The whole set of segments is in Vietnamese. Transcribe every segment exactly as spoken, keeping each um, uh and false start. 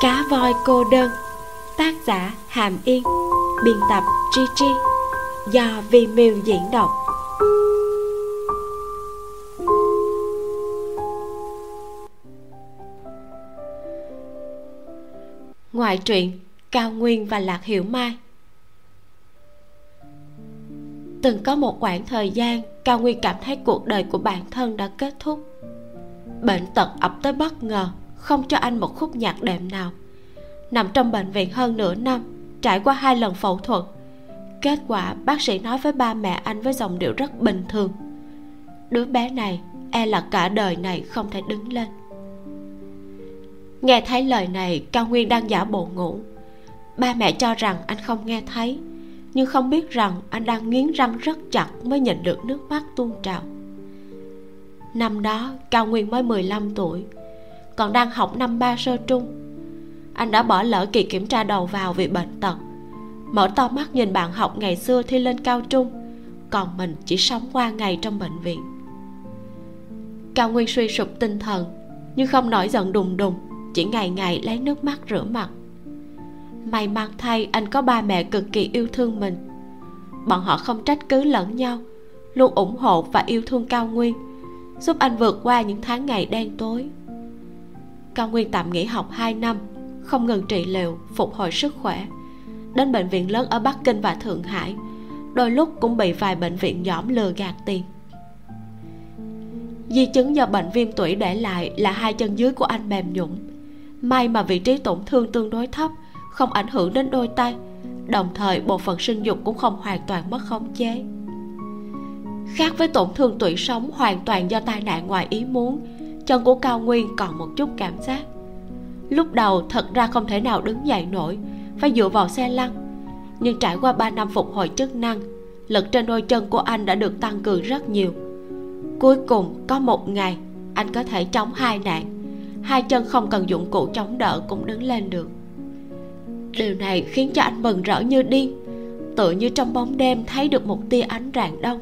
Cá voi cô đơn, tác giả Hàm Yên, biên tập Gigi, do Vi Miêu diễn đọc. Ngoài truyện, Cao Nguyên và Lạc Hiểu Mai. Từng có một khoảng thời gian, Cao Nguyên cảm thấy cuộc đời của bản thân đã kết thúc. Bệnh tật ập tới bất ngờ, không cho anh một khúc nhạc đệm nào. Nằm trong bệnh viện hơn nửa năm, trải qua hai lần phẫu thuật. Kết quả bác sĩ nói với ba mẹ anh với giọng điệu rất bình thường: đứa bé này e là cả đời này không thể đứng lên. Nghe thấy lời này, Cao Nguyên đang giả bộ ngủ. Ba mẹ cho rằng anh không nghe thấy, nhưng không biết rằng anh đang nghiến răng rất chặt mới nhịn được nước mắt tuôn trào. Năm đó Cao Nguyên mới mười lăm tuổi, còn đang học năm ba sơ trung. Anh đã bỏ lỡ kỳ kiểm tra đầu vào vì bệnh tật, mở to mắt nhìn bạn học ngày xưa thi lên cao trung, còn mình chỉ sống qua ngày trong bệnh viện. Cao Nguyên suy sụp tinh thần, nhưng không nổi giận đùng đùng, chỉ ngày ngày lấy nước mắt rửa mặt. May mắn thay, anh có ba mẹ cực kỳ yêu thương mình. Bọn họ không trách cứ lẫn nhau, luôn ủng hộ và yêu thương Cao Nguyên, giúp anh vượt qua những tháng ngày đen tối. Cao Nguyên tạm nghỉ học hai năm, không ngừng trị liệu, phục hồi sức khỏe, đến bệnh viện lớn ở Bắc Kinh và Thượng Hải, đôi lúc cũng bị vài bệnh viện dỏm lừa gạt tiền. Di chứng do bệnh viêm tủy để lại là hai chân dưới của anh mềm nhũn. May mà vị trí tổn thương tương đối thấp, không ảnh hưởng đến đôi tay, đồng thời bộ phận sinh dục cũng không hoàn toàn mất khống chế. Khác với tổn thương tủy sống hoàn toàn do tai nạn ngoài ý muốn, chân của Cao Nguyên còn một chút cảm giác. Lúc đầu thật ra không thể nào đứng dậy nổi, phải dựa vào xe lăn. Nhưng trải qua ba năm phục hồi chức năng, lực trên đôi chân của anh đã được tăng cường rất nhiều. Cuối cùng có một ngày anh có thể chống hai nạn, hai chân không cần dụng cụ chống đỡ cũng đứng lên được. Điều này khiến cho anh mừng rỡ như điên, tựa như trong bóng đêm thấy được một tia ánh rạng đông.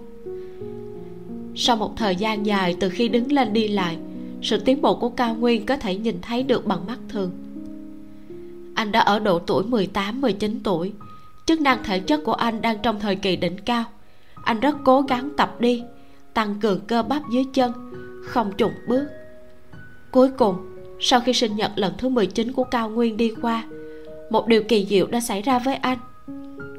Sau một thời gian dài từ khi đứng lên đi lại, sự tiến bộ của Cao Nguyên có thể nhìn thấy được bằng mắt thường. Anh đã ở độ tuổi mười tám mười chín tuổi, chức năng thể chất của anh đang trong thời kỳ đỉnh cao. Anh rất cố gắng tập đi, tăng cường cơ bắp dưới chân, không chùn bước. Cuối cùng, sau khi sinh nhật lần thứ mười chín của Cao Nguyên đi qua, một điều kỳ diệu đã xảy ra với anh.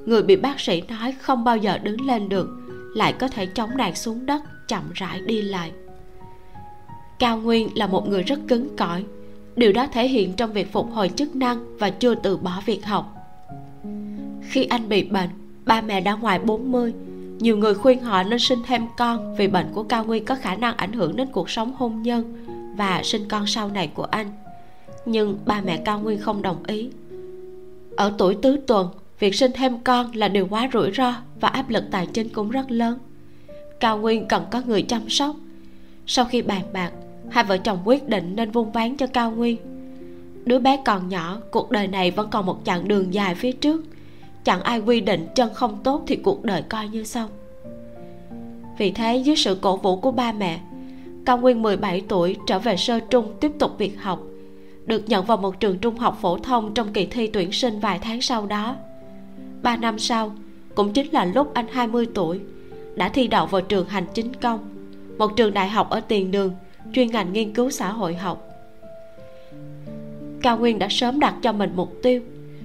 Người bị bác sĩ nói không bao giờ đứng lên được, lại có thể chống đạn xuống đất, chậm rãi đi lại. Cao Nguyên là một người rất cứng cỏi, điều đó thể hiện trong việc phục hồi chức năng và chưa từ bỏ việc học. Khi anh bị bệnh, ba mẹ đã ngoài bốn mươi, nhiều người khuyên họ nên sinh thêm con vì bệnh của Cao Nguyên có khả năng ảnh hưởng đến cuộc sống hôn nhân và sinh con sau này của anh. Nhưng ba mẹ Cao Nguyên không đồng ý. Ở tuổi tứ tuần, việc sinh thêm con là điều quá rủi ro và áp lực tài chính cũng rất lớn. Cao Nguyên cần có người chăm sóc. Sau khi bàn bạc, hai vợ chồng quyết định nên vun ván cho Cao Nguyên. Đứa bé còn nhỏ, cuộc đời này vẫn còn một chặng đường dài phía trước. Chẳng ai quy định chân không tốt thì cuộc đời coi như xong. Vì thế, dưới sự cổ vũ của ba mẹ, Cao Nguyên mười bảy tuổi trở về sơ trung tiếp tục việc học, được nhận vào một trường trung học phổ thông trong kỳ thi tuyển sinh vài tháng sau đó. Ba năm sau, cũng chính là lúc anh hai mươi tuổi, đã thi đậu vào trường hành chính công, một trường đại học ở Tiền Đường, chuyên ngành nghiên cứu xã hội học. Cao Nguyên đã sớm đặt cho mình mục tiêu,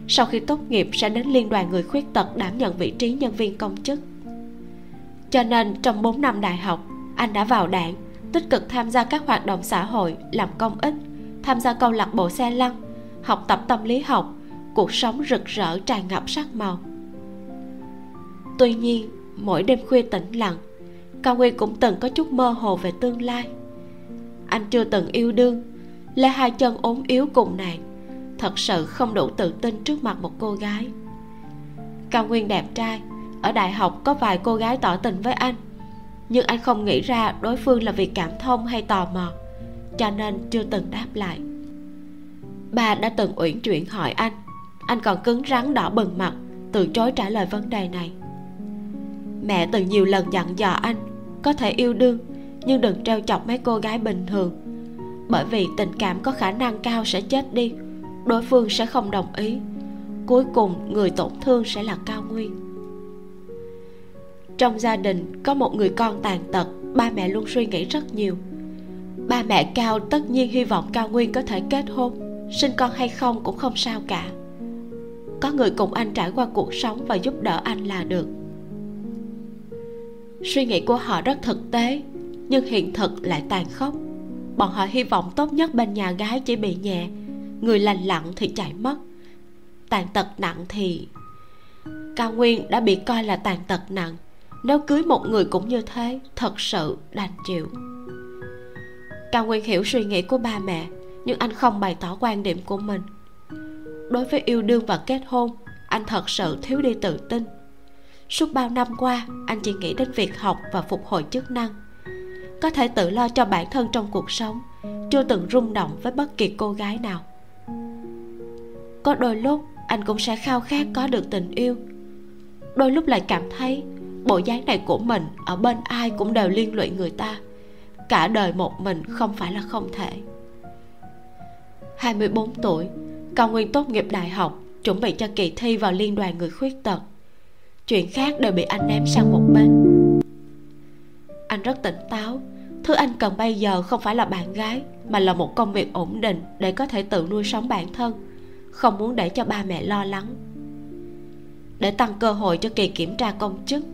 sau khi tốt nghiệp sẽ đến Liên đoàn Người Khuyết Tật đảm nhận vị trí nhân viên công chức. Cho nên trong bốn năm đại học, anh đã vào đảng, tích cực tham gia các hoạt động xã hội, làm công ích, tham gia câu lạc bộ xe lăn, học tập tâm lý học. Cuộc sống rực rỡ tràn ngập sắc màu. Tuy nhiên, mỗi đêm khuya tĩnh lặng, Cao Nguyên cũng từng có chút mơ hồ về tương lai. Anh chưa từng yêu đương, lê hai chân ốm yếu cùng nạn, thật sự không đủ tự tin trước mặt một cô gái. Cao Nguyên đẹp trai, ở đại học có vài cô gái tỏ tình với anh, nhưng anh không nghĩ ra đối phương là vì cảm thông hay tò mò, cho nên chưa từng đáp lại. Bà đã từng uyển chuyển hỏi anh, anh còn cứng rắn đỏ bừng mặt, từ chối trả lời vấn đề này. Mẹ từng nhiều lần dặn dò anh, có thể yêu đương nhưng đừng trêu chọc mấy cô gái bình thường, bởi vì tình cảm có khả năng cao sẽ chết đi, đối phương sẽ không đồng ý. Cuối cùng người tổn thương sẽ là Cao Nguyên. Trong gia đình có một người con tàn tật, ba mẹ luôn suy nghĩ rất nhiều. Ba mẹ Cao tất nhiên hy vọng Cao Nguyên có thể kết hôn, sinh con hay không cũng không sao cả. Có người cùng anh trải qua cuộc sống và giúp đỡ anh là được. Suy nghĩ của họ rất thực tế, nhưng hiện thực lại tàn khốc. Bọn họ hy vọng tốt nhất bên nhà gái chỉ bị nhẹ, người lành lặn thì chạy mất, tàn tật nặng thì... Cao Nguyên đã bị coi là tàn tật nặng, nếu cưới một người cũng như thế, thật sự đành chịu. Cao Nguyên hiểu suy nghĩ của ba mẹ, nhưng anh không bày tỏ quan điểm của mình. Đối với yêu đương và kết hôn, anh thật sự thiếu đi tự tin. Suốt bao năm qua, anh chỉ nghĩ đến việc học và phục hồi chức năng, có thể tự lo cho bản thân trong cuộc sống, chưa từng rung động với bất kỳ cô gái nào. Có đôi lúc anh cũng sẽ khao khát có được tình yêu, đôi lúc lại cảm thấy bộ dáng này của mình ở bên ai cũng đều liên lụy người ta, cả đời một mình không phải là không thể. hai mươi bốn tuổi, Cao Nguyên tốt nghiệp đại học, chuẩn bị cho kỳ thi vào liên đoàn người khuyết tật. Chuyện khác đều bị anh ném sang một bên. Anh rất tỉnh táo, thứ anh cần bây giờ không phải là bạn gái, mà là một công việc ổn định để có thể tự nuôi sống bản thân, không muốn để cho ba mẹ lo lắng. Để tăng cơ hội cho kỳ kiểm tra công chức,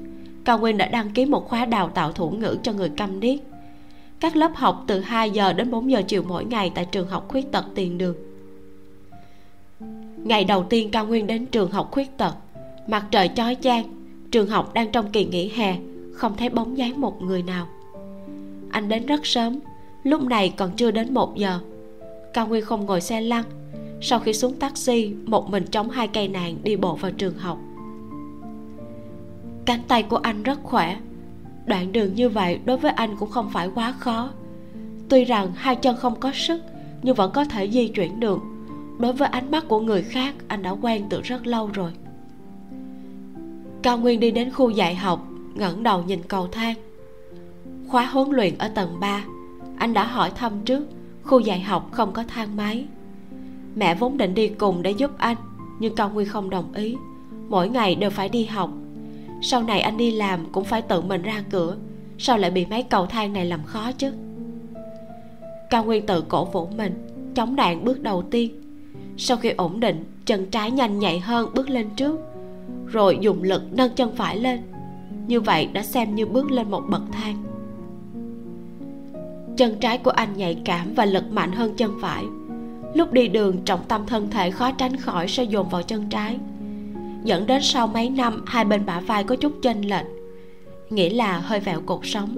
Cao Nguyên đã đăng ký một khóa đào tạo thủ ngữ cho người câm điếc. Các lớp học từ hai giờ đến bốn giờ chiều mỗi ngày tại trường học khuyết tật Tiền Đường. Ngày đầu tiên Cao Nguyên đến trường học khuyết tật, mặt trời chói chang, trường học đang trong kỳ nghỉ hè, không thấy bóng dáng một người nào. Anh đến rất sớm, lúc này còn chưa đến một giờ. Cao Nguyên không ngồi xe lăn, sau khi xuống taxi, một mình chống hai cây nạn đi bộ vào trường học. Cánh tay của anh rất khỏe, đoạn đường như vậy đối với anh cũng không phải quá khó. Tuy rằng hai chân không có sức, nhưng vẫn có thể di chuyển được. Đối với ánh mắt của người khác, anh đã quen từ rất lâu rồi. Cao Nguyên đi đến khu dạy học, ngẩng đầu nhìn cầu thang. Khóa huấn luyện ở tầng ba, anh đã hỏi thăm trước, khu dạy học không có thang máy. Mẹ vốn định đi cùng để giúp anh, nhưng Cao Nguyên không đồng ý. Mỗi ngày đều phải đi học, sau này anh đi làm cũng phải tự mình ra cửa, sao lại bị mấy cầu thang này làm khó chứ. Cao Nguyên tự cổ vũ mình, chống đạn bước đầu tiên. Sau khi ổn định, chân trái nhanh nhạy hơn bước lên trước, rồi dùng lực nâng chân phải lên. Như vậy đã xem như bước lên một bậc thang. Chân trái của anh nhạy cảm và lực mạnh hơn chân phải. Lúc đi đường, trọng tâm thân thể khó tránh khỏi sẽ dồn vào chân trái, dẫn đến sau mấy năm hai bên bả vai có chút chênh lệch, nghĩa là hơi vẹo cột sống.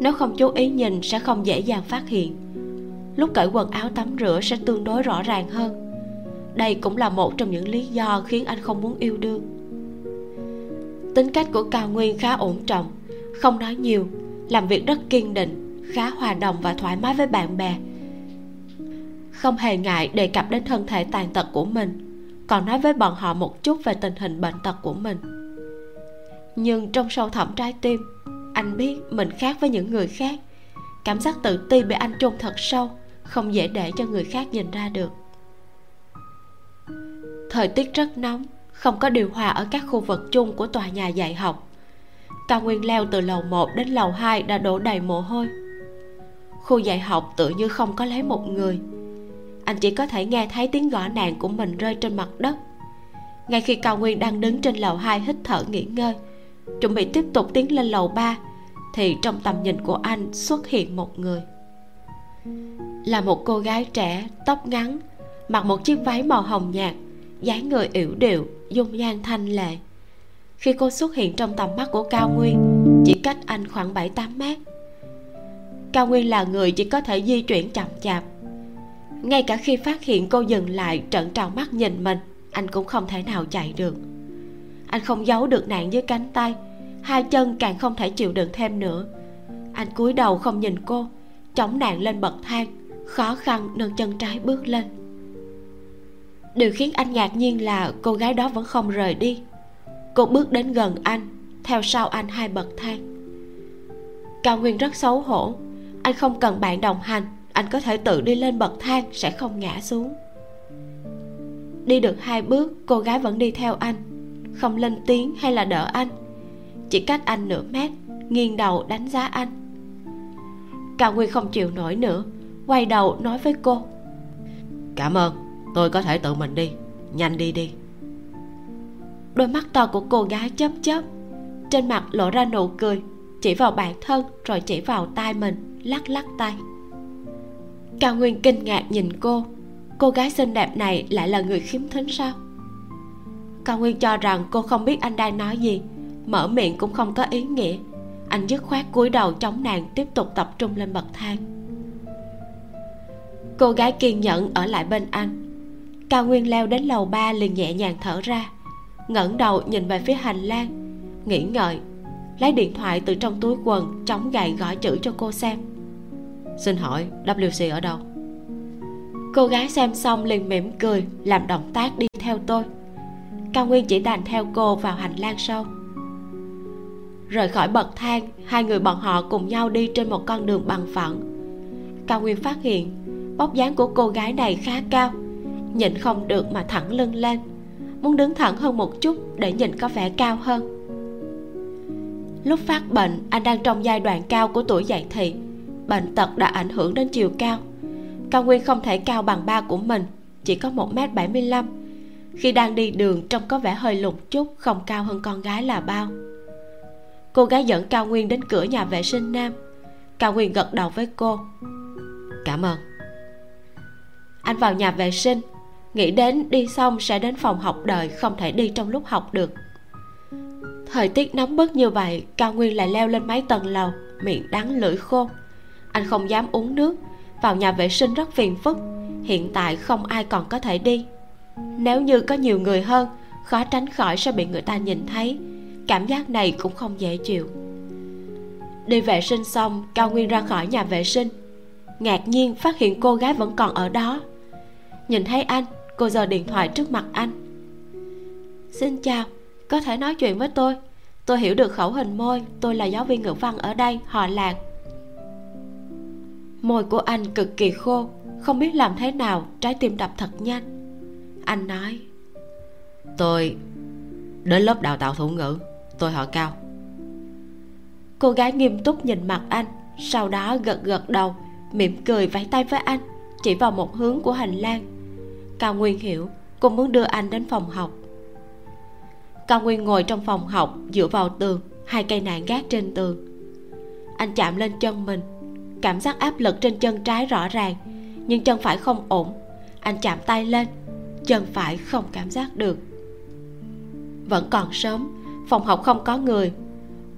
Nếu không chú ý nhìn sẽ không dễ dàng phát hiện. Lúc cởi quần áo tắm rửa sẽ tương đối rõ ràng hơn. Đây cũng là một trong những lý do khiến anh không muốn yêu đương. Tính cách của Cao Nguyên khá ổn trọng, không nói nhiều, làm việc rất kiên định, khá hòa đồng và thoải mái với bạn bè, không hề ngại đề cập đến thân thể tàn tật của mình, còn nói với bọn họ một chút về tình hình bệnh tật của mình. Nhưng trong sâu thẳm trái tim, anh biết mình khác với những người khác. Cảm giác tự ti bị anh chôn thật sâu, không dễ để cho người khác nhìn ra được. Thời tiết rất nóng, không có điều hòa ở các khu vực chung của tòa nhà dạy học. Cao Nguyên leo từ lầu một đến lầu hai đã đổ đầy mồ hôi. Khu dạy học tự như không có lấy một người, anh chỉ có thể nghe thấy tiếng gõ nàn của mình rơi trên mặt đất. Ngay khi Cao Nguyên đang đứng trên lầu hai hít thở nghỉ ngơi, chuẩn bị tiếp tục tiến lên lầu ba, thì trong tầm nhìn của anh xuất hiện một người. Là một cô gái trẻ, tóc ngắn, mặc một chiếc váy màu hồng nhạt, dáng người yểu điệu, dung nhan thanh lệ. Khi cô xuất hiện trong tầm mắt của Cao Nguyên, chỉ cách anh khoảng bảy tám mét. Cao Nguyên là người chỉ có thể di chuyển chậm chạp, ngay cả khi phát hiện cô dừng lại trợn tròn mắt nhìn mình, anh cũng không thể nào chạy được. Anh không giấu được nạn dưới cánh tay, hai chân càng không thể chịu đựng thêm nữa. Anh cúi đầu không nhìn cô, chống nạn lên bậc thang, khó khăn nâng chân trái bước lên. Điều khiến anh ngạc nhiên là cô gái đó vẫn không rời đi. Cô bước đến gần anh, theo sau anh hai bậc thang. Cao Nguyên rất xấu hổ, anh không cần bạn đồng hành, anh có thể tự đi lên bậc thang sẽ không ngã xuống. Đi được hai bước, cô gái vẫn đi theo anh, không lên tiếng hay là đỡ anh, chỉ cách anh nửa mét, nghiêng đầu đánh giá anh. Cao Nguyên không chịu nổi nữa, quay đầu nói với cô: "Cảm ơn, tôi có thể tự mình đi, nhanh đi đi." Đôi mắt to của cô gái chớp chớp, trên mặt lộ ra nụ cười, chỉ vào bản thân rồi chỉ vào tay mình, lắc lắc tay. Cao Nguyên kinh ngạc nhìn cô, cô gái xinh đẹp này lại là người khiếm thính sao? Cao Nguyên cho rằng cô không biết anh đang nói gì, mở miệng cũng không có ý nghĩa. Anh dứt khoát cúi đầu chống nàng, tiếp tục tập trung lên bậc thang. Cô gái kiên nhẫn ở lại bên anh. Cao Nguyên leo đến lầu ba liền nhẹ nhàng thở ra, ngẩng đầu nhìn về phía hành lang, nghĩ ngợi, lấy điện thoại từ trong túi quần chống gậy gõ chữ cho cô xem. "Xin hỏi W C ở đâu?" Cô gái xem xong liền mỉm cười, làm động tác đi theo tôi. Cao Nguyên chỉ đành theo cô vào hành lang sâu. Rời khỏi bậc thang, hai người bọn họ cùng nhau đi trên một con đường bằng phẳng. Cao Nguyên phát hiện vóc dáng của cô gái này khá cao, nhịn không được mà thẳng lưng lên, muốn đứng thẳng hơn một chút để nhìn có vẻ cao hơn. Lúc phát bệnh, anh đang trong giai đoạn cao của tuổi dậy thì, bệnh tật đã ảnh hưởng đến chiều cao. Cao Nguyên không thể cao bằng ba của mình, chỉ có một mét bảy mươi lăm. Khi đang đi đường trông có vẻ hơi lùn chút, không cao hơn con gái là bao. Cô gái dẫn Cao Nguyên đến cửa nhà vệ sinh nam. Cao Nguyên gật đầu với cô: "Cảm ơn." Anh vào nhà vệ sinh, nghĩ đến đi xong sẽ đến phòng học đợi, không thể đi trong lúc học được. Thời tiết nóng bức như vậy, Cao Nguyên lại leo lên mấy tầng lầu, miệng đắng lưỡi khô. Anh không dám uống nước, vào nhà vệ sinh rất phiền phức. Hiện tại không ai còn có thể đi, nếu như có nhiều người hơn, khó tránh khỏi sẽ bị người ta nhìn thấy, cảm giác này cũng không dễ chịu. Đi vệ sinh xong, Cao Nguyên ra khỏi nhà vệ sinh, ngạc nhiên phát hiện cô gái vẫn còn ở đó. Nhìn thấy anh, cô giơ điện thoại trước mặt anh: "Xin chào, có thể nói chuyện với tôi? Tôi hiểu được khẩu hình môi, tôi là giáo viên ngữ văn ở đây, họ Lạc." Môi của anh cực kỳ khô, không biết làm thế nào, trái tim đập thật nhanh. Anh nói: "Tôi đến lớp đào tạo thủ ngữ, tôi họ Cao." Cô gái nghiêm túc nhìn mặt anh, sau đó gật gật đầu, mỉm cười vẫy tay với anh, chỉ vào một hướng của hành lang. Cao Nguyên hiểu, cô muốn đưa anh đến phòng học. Cao Nguyên ngồi trong phòng học, dựa vào tường, hai cây nạn gác trên tường. Anh chạm lên chân mình, cảm giác áp lực trên chân trái rõ ràng, nhưng chân phải không ổn. Anh chạm tay lên, chân phải không cảm giác được. Vẫn còn sớm, phòng học không có người.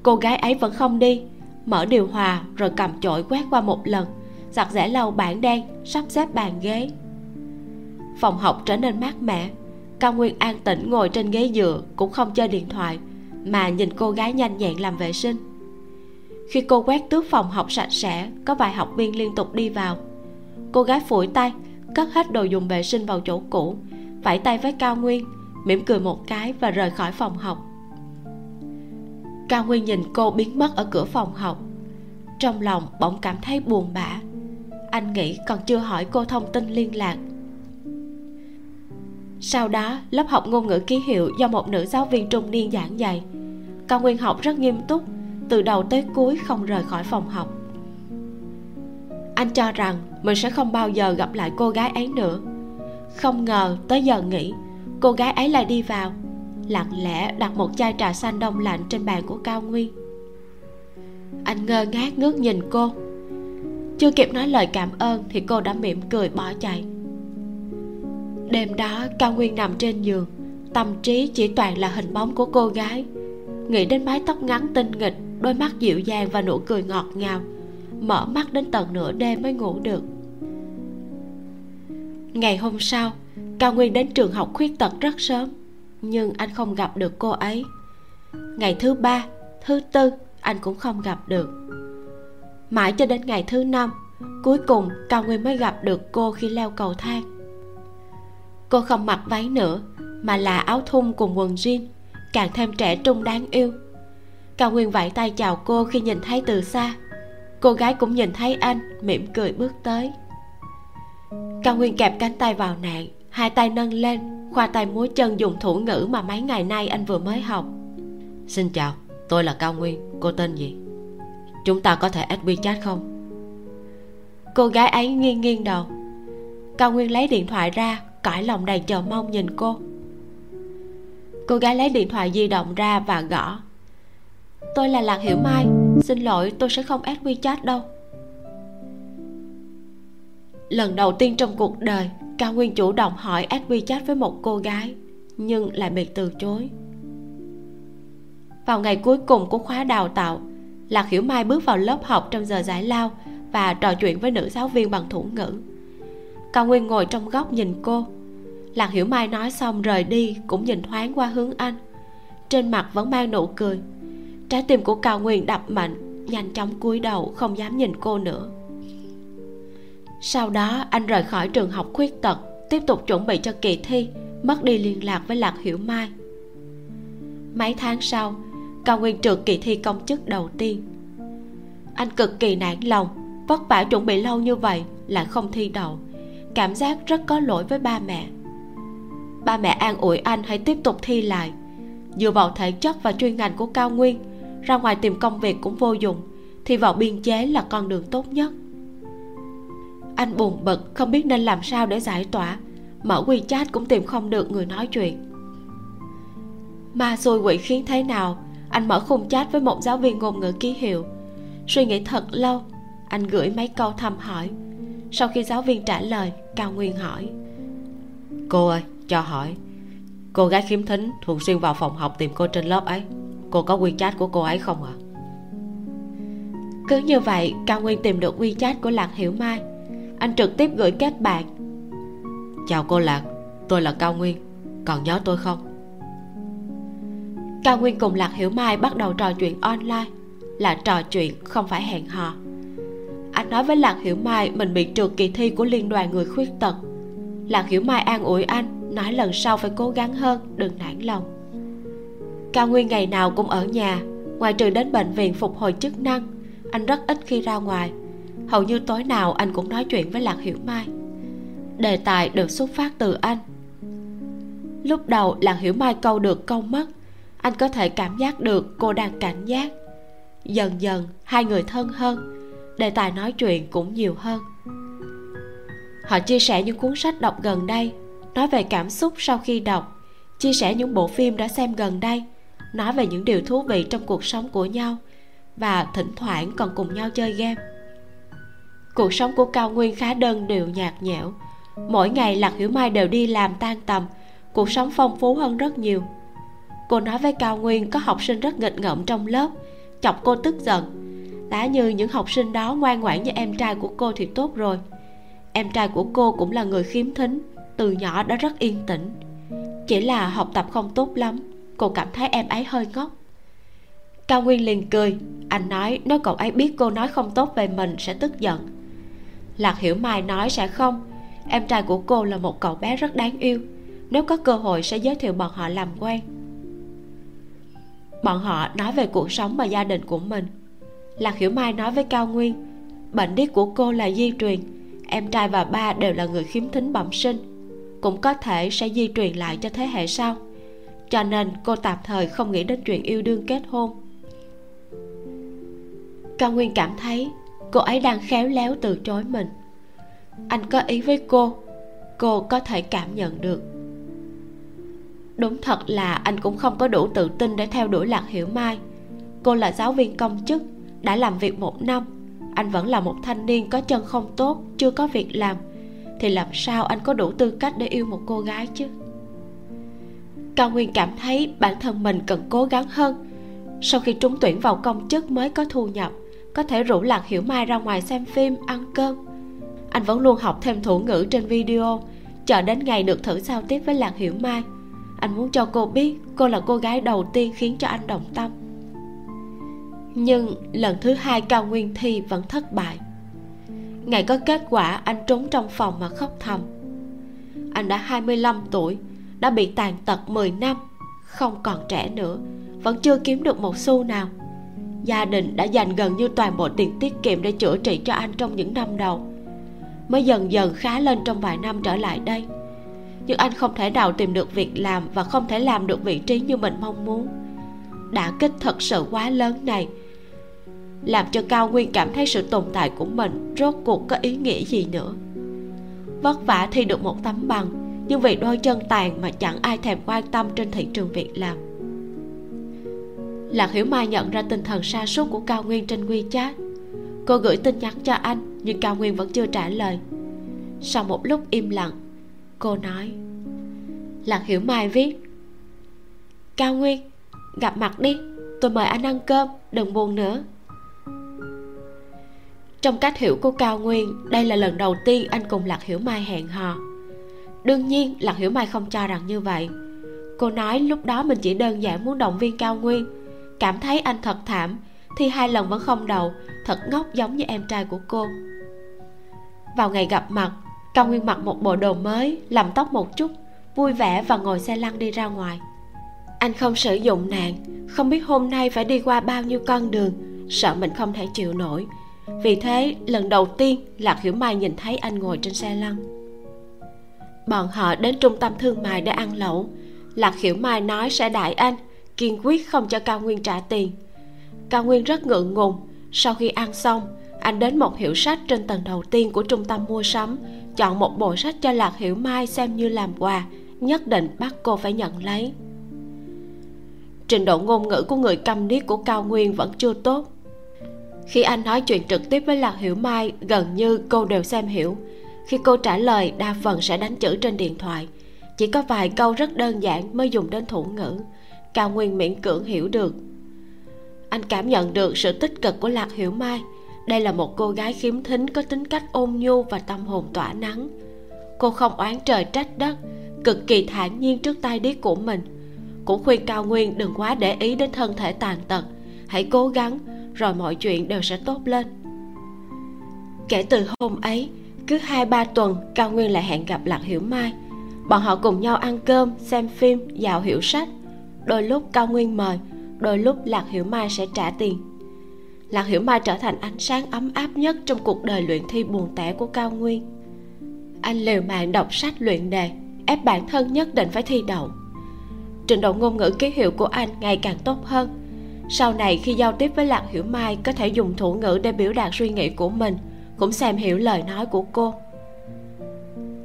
Cô gái ấy vẫn không đi, mở điều hòa rồi cầm chổi quét qua một lần, giặt giẻ lau bảng đen, sắp xếp bàn ghế. Phòng học trở nên mát mẻ. Cao Nguyên an tĩnh ngồi trên ghế dựa, cũng không chơi điện thoại mà nhìn cô gái nhanh nhẹn làm vệ sinh. Khi cô quét tước phòng học sạch sẽ, có vài học viên liên tục đi vào. Cô gái phủi tay, cất hết đồ dùng vệ sinh vào chỗ cũ, vẫy tay với Cao Nguyên, mỉm cười một cái và rời khỏi phòng học. Cao Nguyên nhìn cô biến mất ở cửa phòng học, trong lòng bỗng cảm thấy buồn bã. Anh nghĩ còn chưa hỏi cô thông tin liên lạc. Sau đó, lớp học ngôn ngữ ký hiệu do một nữ giáo viên trung niên giảng dạy. Cao Nguyên học rất nghiêm túc, từ đầu tới cuối không rời khỏi phòng học. Anh cho rằng mình sẽ không bao giờ gặp lại cô gái ấy nữa. Không ngờ tới giờ nghỉ, cô gái ấy lại đi vào, lặng lẽ đặt một chai trà xanh đông lạnh trên bàn của Cao Nguyên. Anh ngơ ngác ngước nhìn cô, chưa kịp nói lời cảm ơn thì cô đã mỉm cười bỏ chạy. Đêm đó, Cao Nguyên nằm trên giường, tâm trí chỉ toàn là hình bóng của cô gái, nghĩ đến mái tóc ngắn tinh nghịch, đôi mắt dịu dàng và nụ cười ngọt ngào. Mở mắt đến tận nửa đêm mới ngủ được. Ngày hôm sau, Cao Nguyên đến trường học khuyết tật rất sớm, nhưng anh không gặp được cô ấy. Ngày thứ ba, thứ tư anh cũng không gặp được. Mãi cho đến ngày thứ năm, cuối cùng Cao Nguyên mới gặp được cô khi leo cầu thang. Cô không mặc váy nữa mà là áo thun cùng quần jean, càng thêm trẻ trung đáng yêu. Cao Nguyên vẫy tay chào cô khi nhìn thấy từ xa. Cô gái cũng nhìn thấy anh, mỉm cười bước tới. Cao Nguyên kẹp cánh tay vào nạn, hai tay nâng lên, khoa tay múa chân dùng thủ ngữ mà mấy ngày nay anh vừa mới học. Xin chào, tôi là Cao Nguyên, cô tên gì? Chúng ta có thể add WeChat không? Cô gái ấy nghiêng nghiêng đầu. Cao Nguyên lấy điện thoại ra, cõi lòng đầy chờ mong nhìn cô. Cô gái lấy điện thoại di động ra và gõ. Tôi là Lạc Hiểu Mai, xin lỗi tôi sẽ không add WeChat đâu. Lần đầu tiên trong cuộc đời, Cao Nguyên chủ động hỏi add WeChat với một cô gái, nhưng lại bị từ chối. Vào ngày cuối cùng của khóa đào tạo, Lạc Hiểu Mai bước vào lớp học trong giờ giải lao và trò chuyện với nữ giáo viên bằng thủ ngữ. Cao Nguyên ngồi trong góc nhìn cô. Lạc Hiểu Mai nói xong rời đi, cũng nhìn thoáng qua hướng anh. Trên mặt vẫn mang nụ cười. Trái tim của Cao Nguyên đập mạnh, nhanh chóng cúi đầu không dám nhìn cô nữa. Sau đó anh rời khỏi trường học khuyết tật, tiếp tục chuẩn bị cho kỳ thi, mất đi liên lạc với Lạc Hiểu Mai. Mấy tháng sau, Cao Nguyên trượt kỳ thi công chức đầu tiên. Anh cực kỳ nản lòng, vất vả chuẩn bị lâu như vậy lại không thi đậu, cảm giác rất có lỗi với ba mẹ. Ba mẹ an ủi anh hãy tiếp tục thi lại. Dựa vào thể chất và chuyên ngành của Cao Nguyên, ra ngoài tìm công việc cũng vô dụng, thì vào biên chế là con đường tốt nhất. Anh buồn bực không biết nên làm sao để giải tỏa, mở WeChat cũng tìm không được người nói chuyện. Ma xui quỷ khiến thế nào, anh mở khung chat với một giáo viên ngôn ngữ ký hiệu. Suy nghĩ thật lâu, anh gửi mấy câu thăm hỏi. Sau khi giáo viên trả lời, Cao Nguyên hỏi: Cô ơi, cho hỏi, cô gái khiếm thính thường xuyên vào phòng học tìm cô trên lớp ấy, cô có WeChat của cô ấy không ạ? À? Cứ như vậy, Cao Nguyên tìm được WeChat của Lạc Hiểu Mai. Anh trực tiếp gửi kết bạn. Chào cô Lạc, tôi là Cao Nguyên, còn nhớ tôi không? Cao Nguyên cùng Lạc Hiểu Mai bắt đầu trò chuyện online, là trò chuyện không phải hẹn hò. Anh nói với Lạc Hiểu Mai mình bị trượt kỳ thi của liên đoàn người khuyết tật. Lạc Hiểu Mai an ủi anh, nói lần sau phải cố gắng hơn, đừng nản lòng. Cao Nguyên ngày nào cũng ở nhà, ngoài trừ đến bệnh viện phục hồi chức năng, anh rất ít khi ra ngoài. Hầu như tối nào anh cũng nói chuyện với Lạc Hiểu Mai. Đề tài được xuất phát từ anh. Lúc đầu Lạc Hiểu Mai câu được câu mất, anh có thể cảm giác được cô đang cảnh giác. Dần dần hai người thân hơn, đề tài nói chuyện cũng nhiều hơn. Họ chia sẻ những cuốn sách đọc gần đây, nói về cảm xúc sau khi đọc, chia sẻ những bộ phim đã xem gần đây, nói về những điều thú vị trong cuộc sống của nhau, và thỉnh thoảng còn cùng nhau chơi game. Cuộc sống của Cao Nguyên khá đơn điệu nhạt nhẽo. Mỗi ngày Lạc Hiểu Mai đều đi làm tan tầm, cuộc sống phong phú hơn rất nhiều. Cô nói với Cao Nguyên có học sinh rất nghịch ngợm trong lớp, chọc cô tức giận. Đã như những học sinh đó ngoan ngoãn như em trai của cô thì tốt rồi. Em trai của cô cũng là người khiếm thính, từ nhỏ đã rất yên tĩnh. Chỉ là học tập không tốt lắm, cô cảm thấy em ấy hơi ngốc. Cao Nguyên liền cười. Anh nói nếu cậu ấy biết cô nói không tốt về mình sẽ tức giận. Lạc Hiểu Mai nói sẽ không. Em trai của cô là một cậu bé rất đáng yêu, nếu có cơ hội sẽ giới thiệu bọn họ làm quen. Bọn họ nói về cuộc sống và gia đình của mình. Lạc Hiểu Mai nói với Cao Nguyên, bệnh điếc của cô là di truyền, em trai và ba đều là người khiếm thính bẩm sinh, cũng có thể sẽ di truyền lại cho thế hệ sau, cho nên cô tạm thời không nghĩ đến chuyện yêu đương kết hôn. Cao Nguyên cảm thấy cô ấy đang khéo léo từ chối mình. Anh có ý với cô, cô có thể cảm nhận được. Đúng thật là anh cũng không có đủ tự tin để theo đuổi Lạc Hiểu Mai. Cô là giáo viên công chức, đã làm việc một năm. Anh vẫn là một thanh niên có chân không tốt, chưa có việc làm, thì làm sao anh có đủ tư cách để yêu một cô gái chứ? Cao Nguyên cảm thấy bản thân mình cần cố gắng hơn. Sau khi trúng tuyển vào công chức mới có thu nhập, có thể rủ Lạc Hiểu Mai ra ngoài xem phim, ăn cơm. Anh vẫn luôn học thêm thủ ngữ trên video, chờ đến ngày được thử giao tiếp với Lạc Hiểu Mai. Anh muốn cho cô biết cô là cô gái đầu tiên khiến cho anh động tâm. Nhưng lần thứ hai Cao Nguyên thi vẫn thất bại. Ngày có kết quả anh trốn trong phòng mà khóc thầm. Anh đã hai mươi lăm tuổi, đã bị tàn tật mười năm, không còn trẻ nữa, vẫn chưa kiếm được một xu nào. Gia đình đã dành gần như toàn bộ tiền tiết kiệm để chữa trị cho anh trong những năm đầu, mới dần dần khá lên trong vài năm trở lại đây. nhưng anh không thể nào tìm được việc làm và không thể làm được vị trí như mình mong muốn. Đả kích thật sự quá lớn này làm cho Cao Nguyên cảm thấy sự tồn tại của mình rốt cuộc có ý nghĩa gì nữa. Vất vả thi được một tấm bằng, nhưng vì đôi chân tàn mà chẳng ai thèm quan tâm trên thị trường việc làm. Lạc Hiểu Mai nhận ra tinh thần sa sút của Cao Nguyên trên WeChat. Cô gửi tin nhắn cho anh, nhưng Cao Nguyên vẫn chưa trả lời. Sau một lúc im lặng, cô nói. Lạc Hiểu Mai viết: Cao Nguyên, gặp mặt đi, tôi mời anh ăn cơm, đừng buồn nữa. Trong cách hiểu của Cao Nguyên, đây là lần đầu tiên anh cùng Lạc Hiểu Mai hẹn hò. Đương nhiên Lạc Hiểu Mai không cho rằng như vậy. Cô nói lúc đó mình chỉ đơn giản muốn động viên Cao Nguyên, cảm thấy anh thật thảm, thi hai lần vẫn không đậu, thật ngốc giống như em trai của cô. Vào ngày gặp mặt, Cao Nguyên mặc một bộ đồ mới, làm tóc một chút, vui vẻ và ngồi xe lăn đi ra ngoài. Anh không sử dụng nạn, không biết hôm nay phải đi qua bao nhiêu con đường, sợ mình không thể chịu nổi. Vì thế lần đầu tiên Lạc Hiểu Mai nhìn thấy anh ngồi trên xe lăn. Bọn họ đến trung tâm thương mại để ăn lẩu. Lạc Hiểu Mai nói sẽ đãi anh, kiên quyết không cho Cao Nguyên trả tiền. Cao Nguyên rất ngượng ngùng. Sau khi ăn xong, anh đến một hiệu sách trên tầng đầu tiên của trung tâm mua sắm, chọn một bộ sách cho Lạc Hiểu Mai xem như làm quà, nhất định bắt cô phải nhận lấy. Trình độ ngôn ngữ của người câm điếc của Cao Nguyên vẫn chưa tốt. Khi anh nói chuyện trực tiếp với Lạc Hiểu Mai, gần như cô đều xem hiểu. Khi cô trả lời, đa phần sẽ đánh chữ trên điện thoại. Chỉ có vài câu rất đơn giản mới dùng đến thủ ngữ. Cao Nguyên miễn cưỡng hiểu được. Anh cảm nhận được sự tích cực của Lạc Hiểu Mai. Đây là một cô gái khiếm thính, có tính cách ôn nhu và tâm hồn tỏa nắng. Cô không oán trời trách đất, cực kỳ thản nhiên trước tai điếc của mình. Cũng khuyên Cao Nguyên đừng quá để ý đến thân thể tàn tật, hãy cố gắng, rồi mọi chuyện đều sẽ tốt lên. Kể từ hôm ấy, cứ hai ba tuần Cao Nguyên lại hẹn gặp Lạc Hiểu Mai. Bọn họ cùng nhau ăn cơm, xem phim, dạo hiệu sách. Đôi lúc Cao Nguyên mời, đôi lúc Lạc Hiểu Mai sẽ trả tiền. Lạc Hiểu Mai trở thành ánh sáng ấm áp nhất trong cuộc đời luyện thi buồn tẻ của Cao Nguyên. Anh liều mạng đọc sách luyện đề, ép bản thân nhất định phải thi đậu. Trình độ ngôn ngữ ký hiệu của anh ngày càng tốt hơn. Sau này khi giao tiếp với Lạc Hiểu Mai, có thể dùng thủ ngữ để biểu đạt suy nghĩ của mình, cũng xem hiểu lời nói của cô.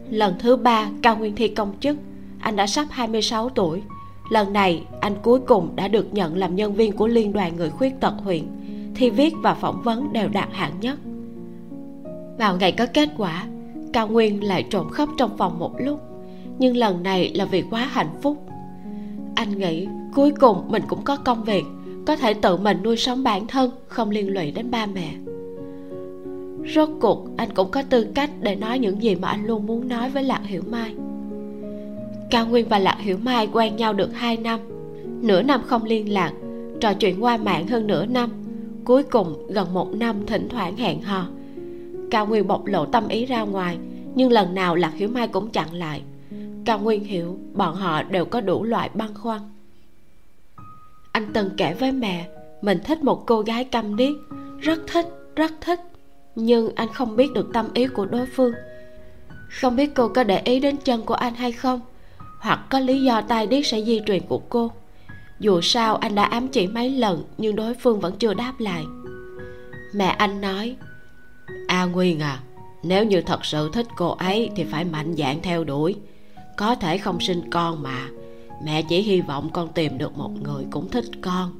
Lần thứ ba Cao Nguyên thi công chức, anh đã sắp hai mươi sáu tuổi. Lần này anh cuối cùng đã được nhận làm nhân viên của Liên đoàn Người Khuyết Tật huyện. Thi viết và phỏng vấn đều đạt hạng nhất. Vào ngày có kết quả, Cao Nguyên lại trộm khóc trong phòng một lúc. Nhưng lần này là vì quá hạnh phúc. Anh nghĩ cuối cùng mình cũng có công việc, có thể tự mình nuôi sống bản thân, không liên lụy đến ba mẹ. Rốt cuộc anh cũng có tư cách để nói những gì mà anh luôn muốn nói với Lạc Hiểu Mai. Cao Nguyên và Lạc Hiểu Mai quen nhau được hai năm. Nửa năm không liên lạc, trò chuyện qua mạng hơn nửa năm. Cuối cùng gần một năm thỉnh thoảng hẹn hò. Cao Nguyên bộc lộ tâm ý ra ngoài, nhưng lần nào Lạc Hiểu Mai cũng chặn lại. Cao Nguyên hiểu bọn họ đều có đủ loại băn khoăn. Anh từng kể với mẹ mình thích một cô gái câm điếc, rất thích, rất thích, nhưng anh không biết được tâm ý của đối phương. Không biết cô có để ý đến chân của anh hay không, hoặc có lý do tai điếc sẽ di truyền của cô. Dù sao anh đã ám chỉ mấy lần, nhưng đối phương vẫn chưa đáp lại. Mẹ anh nói: A Nguyên à, nếu như thật sự thích cô ấy thì phải mạnh dạn theo đuổi. Có thể không sinh con mà, mẹ chỉ hy vọng con tìm được một người cũng thích con.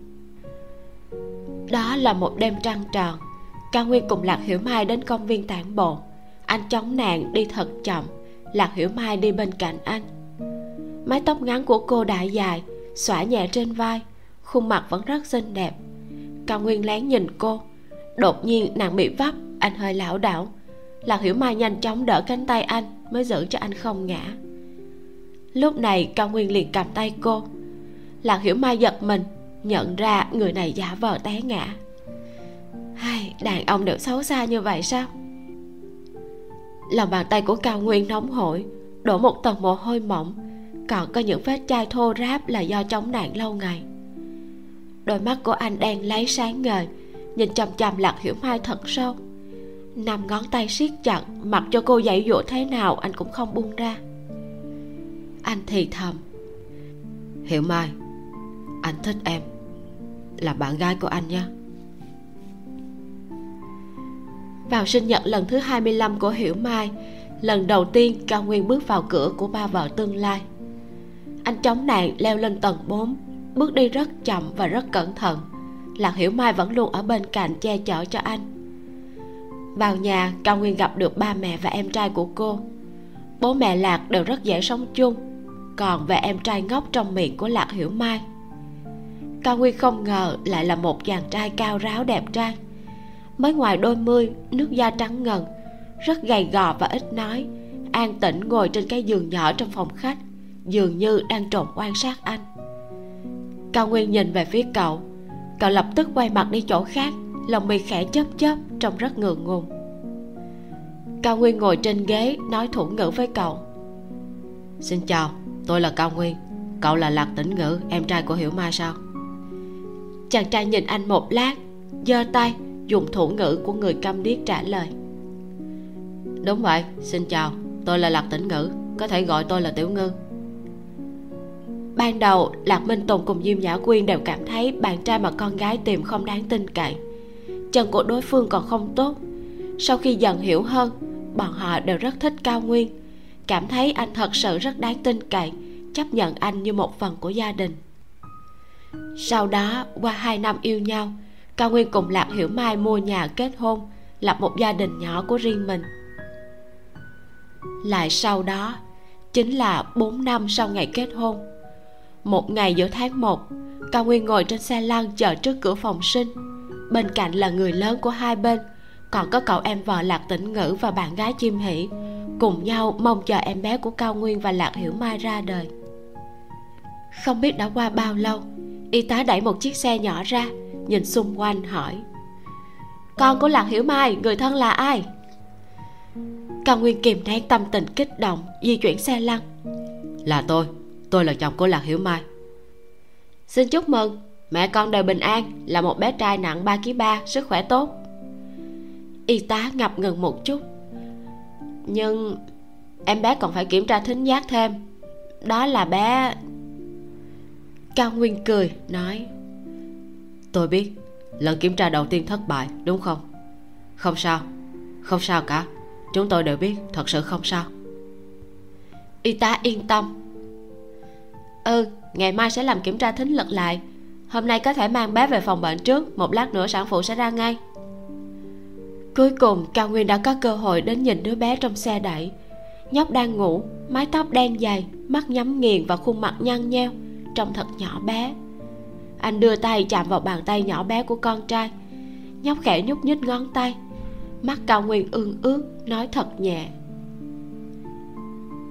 Đó là một đêm trăng tròn. Cao Nguyên cùng Lạc Hiểu Mai đến công viên tản bộ. Anh chống nàng đi thật chậm, Lạc Hiểu Mai đi bên cạnh anh. Mái tóc ngắn của cô đã dài, xõa nhẹ trên vai, khuôn mặt vẫn rất xinh đẹp. Cao Nguyên lén nhìn cô. Đột nhiên nàng bị vấp, anh hơi lảo đảo. Lạc Hiểu Mai nhanh chóng đỡ cánh tay anh, mới giữ cho anh không ngã. Lúc này Cao Nguyên liền cầm tay cô. Lạc Hiểu Mai giật mình, nhận ra người này giả vờ té ngã. Hai, đàn ông đều xấu xa như vậy sao? Lòng bàn tay của Cao Nguyên nóng hổi, đổ một tầng mồ hôi mỏng, còn có những vết chai thô ráp là do chống nạn lâu ngày. Đôi mắt của anh đen láy sáng ngời, nhìn chằm chằm Lạc Hiểu Mai thật sâu. Năm ngón tay siết chặt, mặc cho cô giãy giụa thế nào anh cũng không buông ra. anh thì thầm: Hiểu Mai, anh thích em, là bạn gái của anh nhé. Vào sinh nhật lần thứ hai mươi lăm của Hiểu Mai, lần đầu tiên Cao Nguyên bước vào cửa của ba vợ tương lai. Anh chống nạn leo lên tầng bốn, bước đi rất chậm và rất cẩn thận. Lạc Hiểu Mai vẫn luôn ở bên cạnh che chở cho anh. Vào nhà, Cao Nguyên gặp được ba mẹ và em trai của cô. Bố mẹ Lạc đều rất dễ sống chung, còn về em trai ngốc trong miệng của Lạc Hiểu Mai, Cao Nguyên không ngờ lại là một chàng trai cao ráo đẹp trai, mới ngoài đôi mươi, nước da trắng ngần, rất gầy gò và ít nói. An tĩnh ngồi trên cái giường nhỏ trong phòng khách, dường như đang trộm quan sát anh. Cao Nguyên nhìn về phía cậu, cậu lập tức quay mặt đi chỗ khác, lòng mì khẽ chớp chớp, trông rất ngượng ngùng. Cao Nguyên ngồi trên ghế nói thủ ngữ với cậu: Xin chào, tôi là Cao Nguyên, cậu là Lạc Tĩnh Ngữ, em trai của Hiểu Mai sao? Chàng trai nhìn anh một lát, giơ tay dùng thủ ngữ của người câm điếc trả lời: Đúng vậy, xin chào, tôi là Lạc Tĩnh Ngữ, có thể gọi tôi là Tiểu Ngư. Ban đầu Lạc Minh Tùng cùng Diêm Nhã Quyên đều cảm thấy bạn trai mà con gái tìm không đáng tin cậy, chân của đối phương còn không tốt. Sau khi dần hiểu hơn, bọn họ đều rất thích Cao Nguyên, cảm thấy anh thật sự rất đáng tin cậy, chấp nhận anh như một phần của gia đình. Sau đó qua hai năm yêu nhau, Cao Nguyên cùng Lạc Hiểu Mai mua nhà kết hôn, lập một gia đình nhỏ của riêng mình. Lại sau đó chính là bốn năm sau ngày kết hôn. Một ngày giữa tháng một, Cao Nguyên ngồi trên xe lăn chờ trước cửa phòng sinh. Bên cạnh là người lớn của hai bên, còn có cậu em vợ Lạc Tĩnh Ngữ và bạn gái Chiêm Hỉ, cùng nhau mong chờ em bé của Cao Nguyên và Lạc Hiểu Mai ra đời. Không biết đã qua bao lâu, y tá đẩy một chiếc xe nhỏ ra, nhìn xung quanh hỏi: Con của Lạc Hiểu Mai, người thân là ai? Cao Nguyên kìm nén tâm tình kích động, di chuyển xe lăn: Là tôi, tôi là chồng của Lạc Hiểu Mai. Xin chúc mừng, mẹ con đều bình an, là một bé trai nặng ba phẩy ba ki-lô-gam, sức khỏe tốt. Y tá ngập ngừng một chút: Nhưng em bé còn phải kiểm tra thính giác thêm, đó là bé... Cao Nguyên cười nói: Tôi biết, lần kiểm tra đầu tiên thất bại đúng không? Không sao, không sao cả, chúng tôi đều biết, thật sự không sao. Y tá yên tâm: Ừ, ngày mai sẽ làm kiểm tra thính lực lại, hôm nay có thể mang bé về phòng bệnh trước, một lát nữa sản phụ sẽ ra ngay. Cuối cùng Cao Nguyên đã có cơ hội đến nhìn đứa bé trong xe đẩy. Nhóc đang ngủ, mái tóc đen dày, mắt nhắm nghiền và khuôn mặt nhăn nheo, trông thật nhỏ bé. Anh đưa tay chạm vào bàn tay nhỏ bé của con trai, nhóc khẽ nhúc nhích ngón tay. Mắt Cao Nguyên ương ướt, nói thật nhẹ: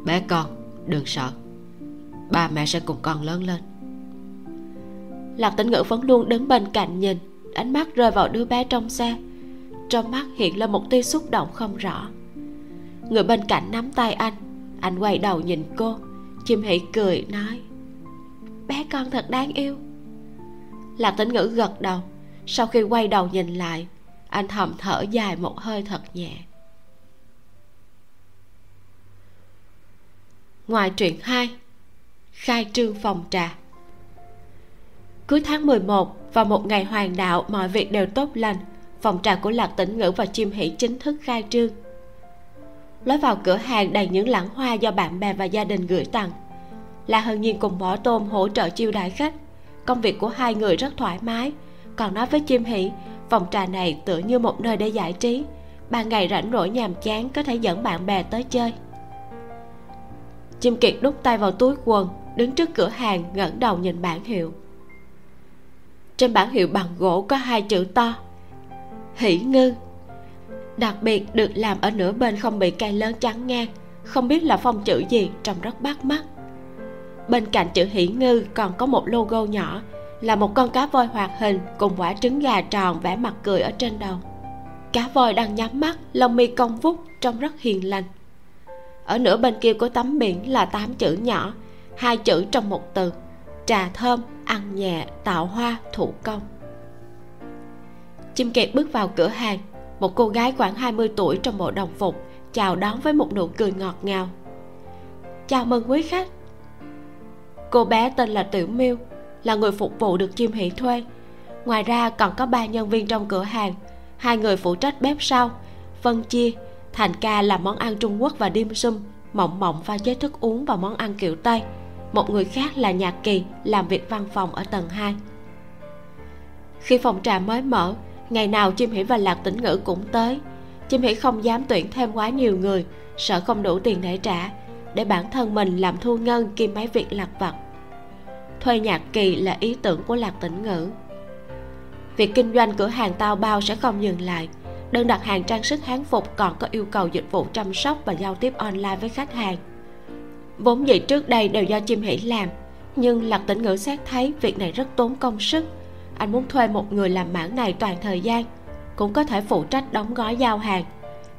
Bé con, đừng sợ, ba mẹ sẽ cùng con lớn lên. Lạc Tĩnh Ngữ vẫn luôn đứng bên cạnh nhìn, ánh mắt rơi vào đứa bé trong xe, trong mắt hiện lên một tia xúc động không rõ. Người bên cạnh nắm tay anh, anh quay đầu nhìn cô. Chiêm Hỉ cười nói: Bé con thật đáng yêu. Lạc Tĩnh Ngữ gật đầu. Sau khi quay đầu nhìn lại, anh thầm thở dài một hơi thật nhẹ. Ngoài truyện hai, khai trương phòng trà. Cuối tháng mười một, vào một ngày hoàng đạo, mọi việc đều tốt lành. Phòng trà của Lạc Tĩnh Ngữ và Chiêm Hỉ chính thức khai trương. Lối vào cửa hàng đầy những lẵng hoa do bạn bè và gia đình gửi tặng. Là Hân Nhiên cùng Bỏ Tôm hỗ trợ chiêu đãi khách. Công việc của hai người rất thoải mái. Còn nói với Chiêm Hỉ, phòng trà này tựa như một nơi để giải trí, ban ngày rảnh rỗi nhàm chán có thể dẫn bạn bè tới chơi. Chiêm Kiệt đút tay vào túi quần, đứng trước cửa hàng ngẩng đầu nhìn bảng hiệu. Trên bảng hiệu bằng gỗ có hai chữ to: Hỷ Ngư. Đặc biệt được làm ở nửa bên không bị cây lớn chắn ngang, không biết là phong chữ gì, trông rất bắt mắt. Bên cạnh chữ Hỷ Ngư còn có một logo nhỏ, là một con cá voi hoạt hình cùng quả trứng gà tròn vẽ mặt cười ở trên đầu. Cá voi đang nhắm mắt, lông mi cong vút, trông rất hiền lành. Ở nửa bên kia của tấm biển là tám chữ nhỏ, hai chữ trong một từ: trà thơm, ăn nhẹ, tạo hoa, thủ công. Chiêm Kiệt bước vào cửa hàng, một cô gái khoảng hai mươi tuổi trong bộ đồng phục chào đón với một nụ cười ngọt ngào: Chào mừng quý khách, Cô bé tên là Tiểu Miêu, là người phục vụ được Chiêm Hỉ thuê. Ngoài ra còn có ba nhân viên trong cửa hàng, hai người phụ trách bếp sau, Vân Chi, Thanh Ca làm món ăn Trung Quốc và dim sum, Mộng Mộng pha chế thức uống và món ăn kiểu Tây. Một người khác là Nhạc Kỳ làm việc văn phòng ở tầng hai. Khi phòng trà mới mở, ngày nào Chiêm Hỉ và Lạc Tĩnh Ngữ cũng tới. Chiêm Hỉ không dám tuyển thêm quá nhiều người, sợ không đủ tiền để trả, để bản thân mình làm thu ngân kiêm mấy việc lặt vặt. Thuê Nhạc Kỳ là ý tưởng của Lạc Tĩnh Ngữ. Việc kinh doanh cửa hàng tao bao sẽ không dừng lại. Đơn đặt hàng trang sức hán phục còn có yêu cầu dịch vụ chăm sóc và giao tiếp online với khách hàng. Vốn dĩ trước đây đều do Chiêm Hỉ làm, nhưng Lạc Tĩnh Ngữ xét thấy việc này rất tốn công sức. Anh muốn thuê một người làm mảng này toàn thời gian, cũng có thể phụ trách đóng gói giao hàng.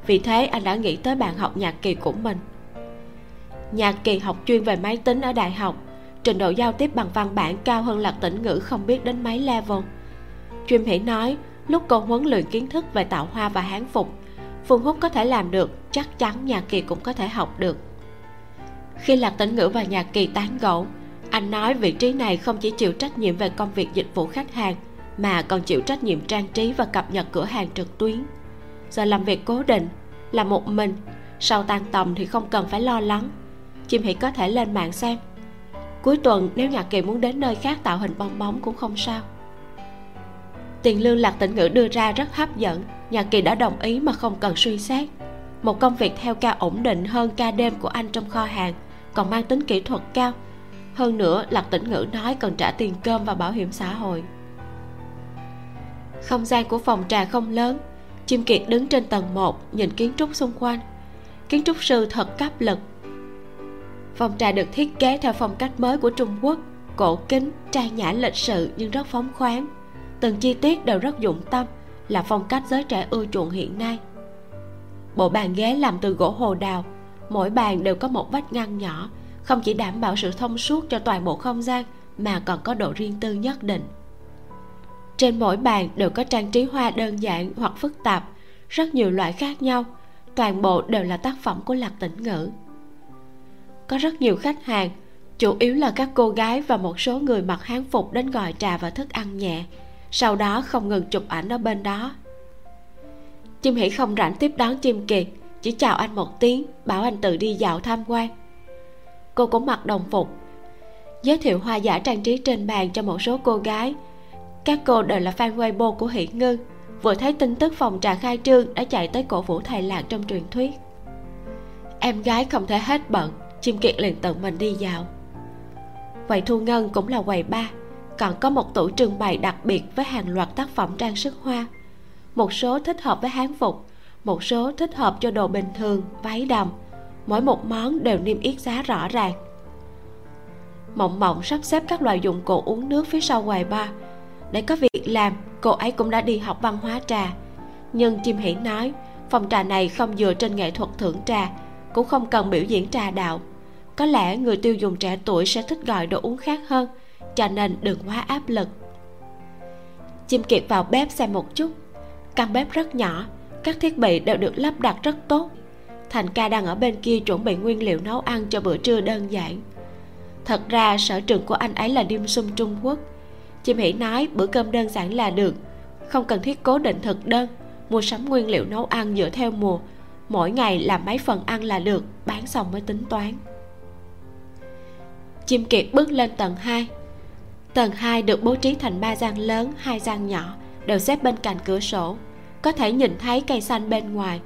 Vì thế anh đã nghĩ tới bạn học Nhạc Kỳ của mình. Nhạc Kỳ học chuyên về máy tính ở đại học, trình độ giao tiếp bằng văn bản cao hơn Lạc Tĩnh Ngữ không biết đến mấy level. Chiêm Hỉ nói lúc cô huấn luyện kiến thức về tạo hoa và hán phục, Phương Húc có thể làm được, chắc chắn Nhạc Kỳ cũng có thể học được. Khi Lạc Tĩnh Ngữ và Nhạc Kỳ tán gẫu, anh nói vị trí này không chỉ chịu trách nhiệm về công việc dịch vụ khách hàng, mà còn chịu trách nhiệm trang trí và cập nhật cửa hàng trực tuyến. Giờ làm việc cố định, là một mình, sau tan tầm thì không cần phải lo lắng. Chiêm Hỉ có thể lên mạng xem. Cuối tuần nếu Nhạc Kỳ muốn đến nơi khác tạo hình bong bóng cũng không sao. Tiền lương Lạc Tĩnh Ngữ đưa ra rất hấp dẫn, Nhạc Kỳ đã đồng ý mà không cần suy xét. Một công việc theo ca ổn định hơn ca đêm của anh trong kho hàng, còn mang tính kỹ thuật cao. Hơn nữa Lạc Tĩnh Ngữ nói cần trả tiền cơm và bảo hiểm xã hội. Không gian của phòng trà không lớn. Chiêm Kiệt đứng trên tầng một nhìn kiến trúc xung quanh. Kiến trúc sư thật cấp lực. Phòng trà được thiết kế theo phong cách mới của Trung Quốc, cổ kính, trang nhã lịch sự nhưng rất phóng khoáng. Từng chi tiết đều rất dụng tâm, là phong cách giới trẻ ưa chuộng hiện nay. Bộ bàn ghế làm từ gỗ hồ đào, mỗi bàn đều có một vách ngăn nhỏ, không chỉ đảm bảo sự thông suốt cho toàn bộ không gian mà còn có độ riêng tư nhất định. Trên mỗi bàn đều có trang trí hoa đơn giản hoặc phức tạp, rất nhiều loại khác nhau, toàn bộ đều là tác phẩm của Lạc Tĩnh Ngữ. Có rất nhiều khách hàng, chủ yếu là các cô gái và một số người mặc hán phục đến gọi trà và thức ăn nhẹ, sau đó không ngừng chụp ảnh ở bên đó. Chiêm Hỉ không rảnh tiếp đón Chiêm Kiệt, chỉ chào anh một tiếng, bảo anh tự đi dạo tham quan. Cô cũng mặc đồng phục, giới thiệu hoa giả trang trí trên bàn cho một số cô gái. Các cô đều là fan Weibo của Hỷ Ngư, vừa thấy tin tức phòng trà khai trương đã chạy tới cổ vũ thầy Lạc trong truyền thuyết. Em gái không thể hết bận, Chiêm Kiệt liền tự mình đi dạo. Quầy thu ngân cũng là quầy ba, còn có một tủ trưng bày đặc biệt với hàng loạt tác phẩm trang sức hoa. Một số thích hợp với hán phục, một số thích hợp cho đồ bình thường, váy đầm. Mỗi một món đều niêm yết giá rõ ràng. Mộng Mộng sắp xếp các loại dụng cụ uống nước phía sau quầy bar. Để có việc làm, cô ấy cũng đã đi học văn hóa trà. Nhưng Chiêm Hỉ nói phòng trà này không dựa trên nghệ thuật thưởng trà, cũng không cần biểu diễn trà đạo. Có lẽ người tiêu dùng trẻ tuổi sẽ thích gọi đồ uống khác hơn, cho nên đừng quá áp lực. Chiêm Kiệt vào bếp xem một chút. Căn bếp rất nhỏ, các thiết bị đều được lắp đặt rất tốt. Thành ca đang ở bên kia chuẩn bị nguyên liệu nấu ăn cho bữa trưa đơn giản. Thật ra sở trường của anh ấy là dim sum Trung Quốc. Chiêm Hỉ nói bữa cơm đơn giản là được, không cần thiết cố định thực đơn, mua sắm nguyên liệu nấu ăn dựa theo mùa, mỗi ngày làm mấy phần ăn là được, bán xong mới tính toán. Chiêm Kiệt bước lên tầng hai. Tầng hai được bố trí thành ba gian lớn, hai gian nhỏ, đều xếp bên cạnh cửa sổ, có thể nhìn thấy cây xanh bên ngoài.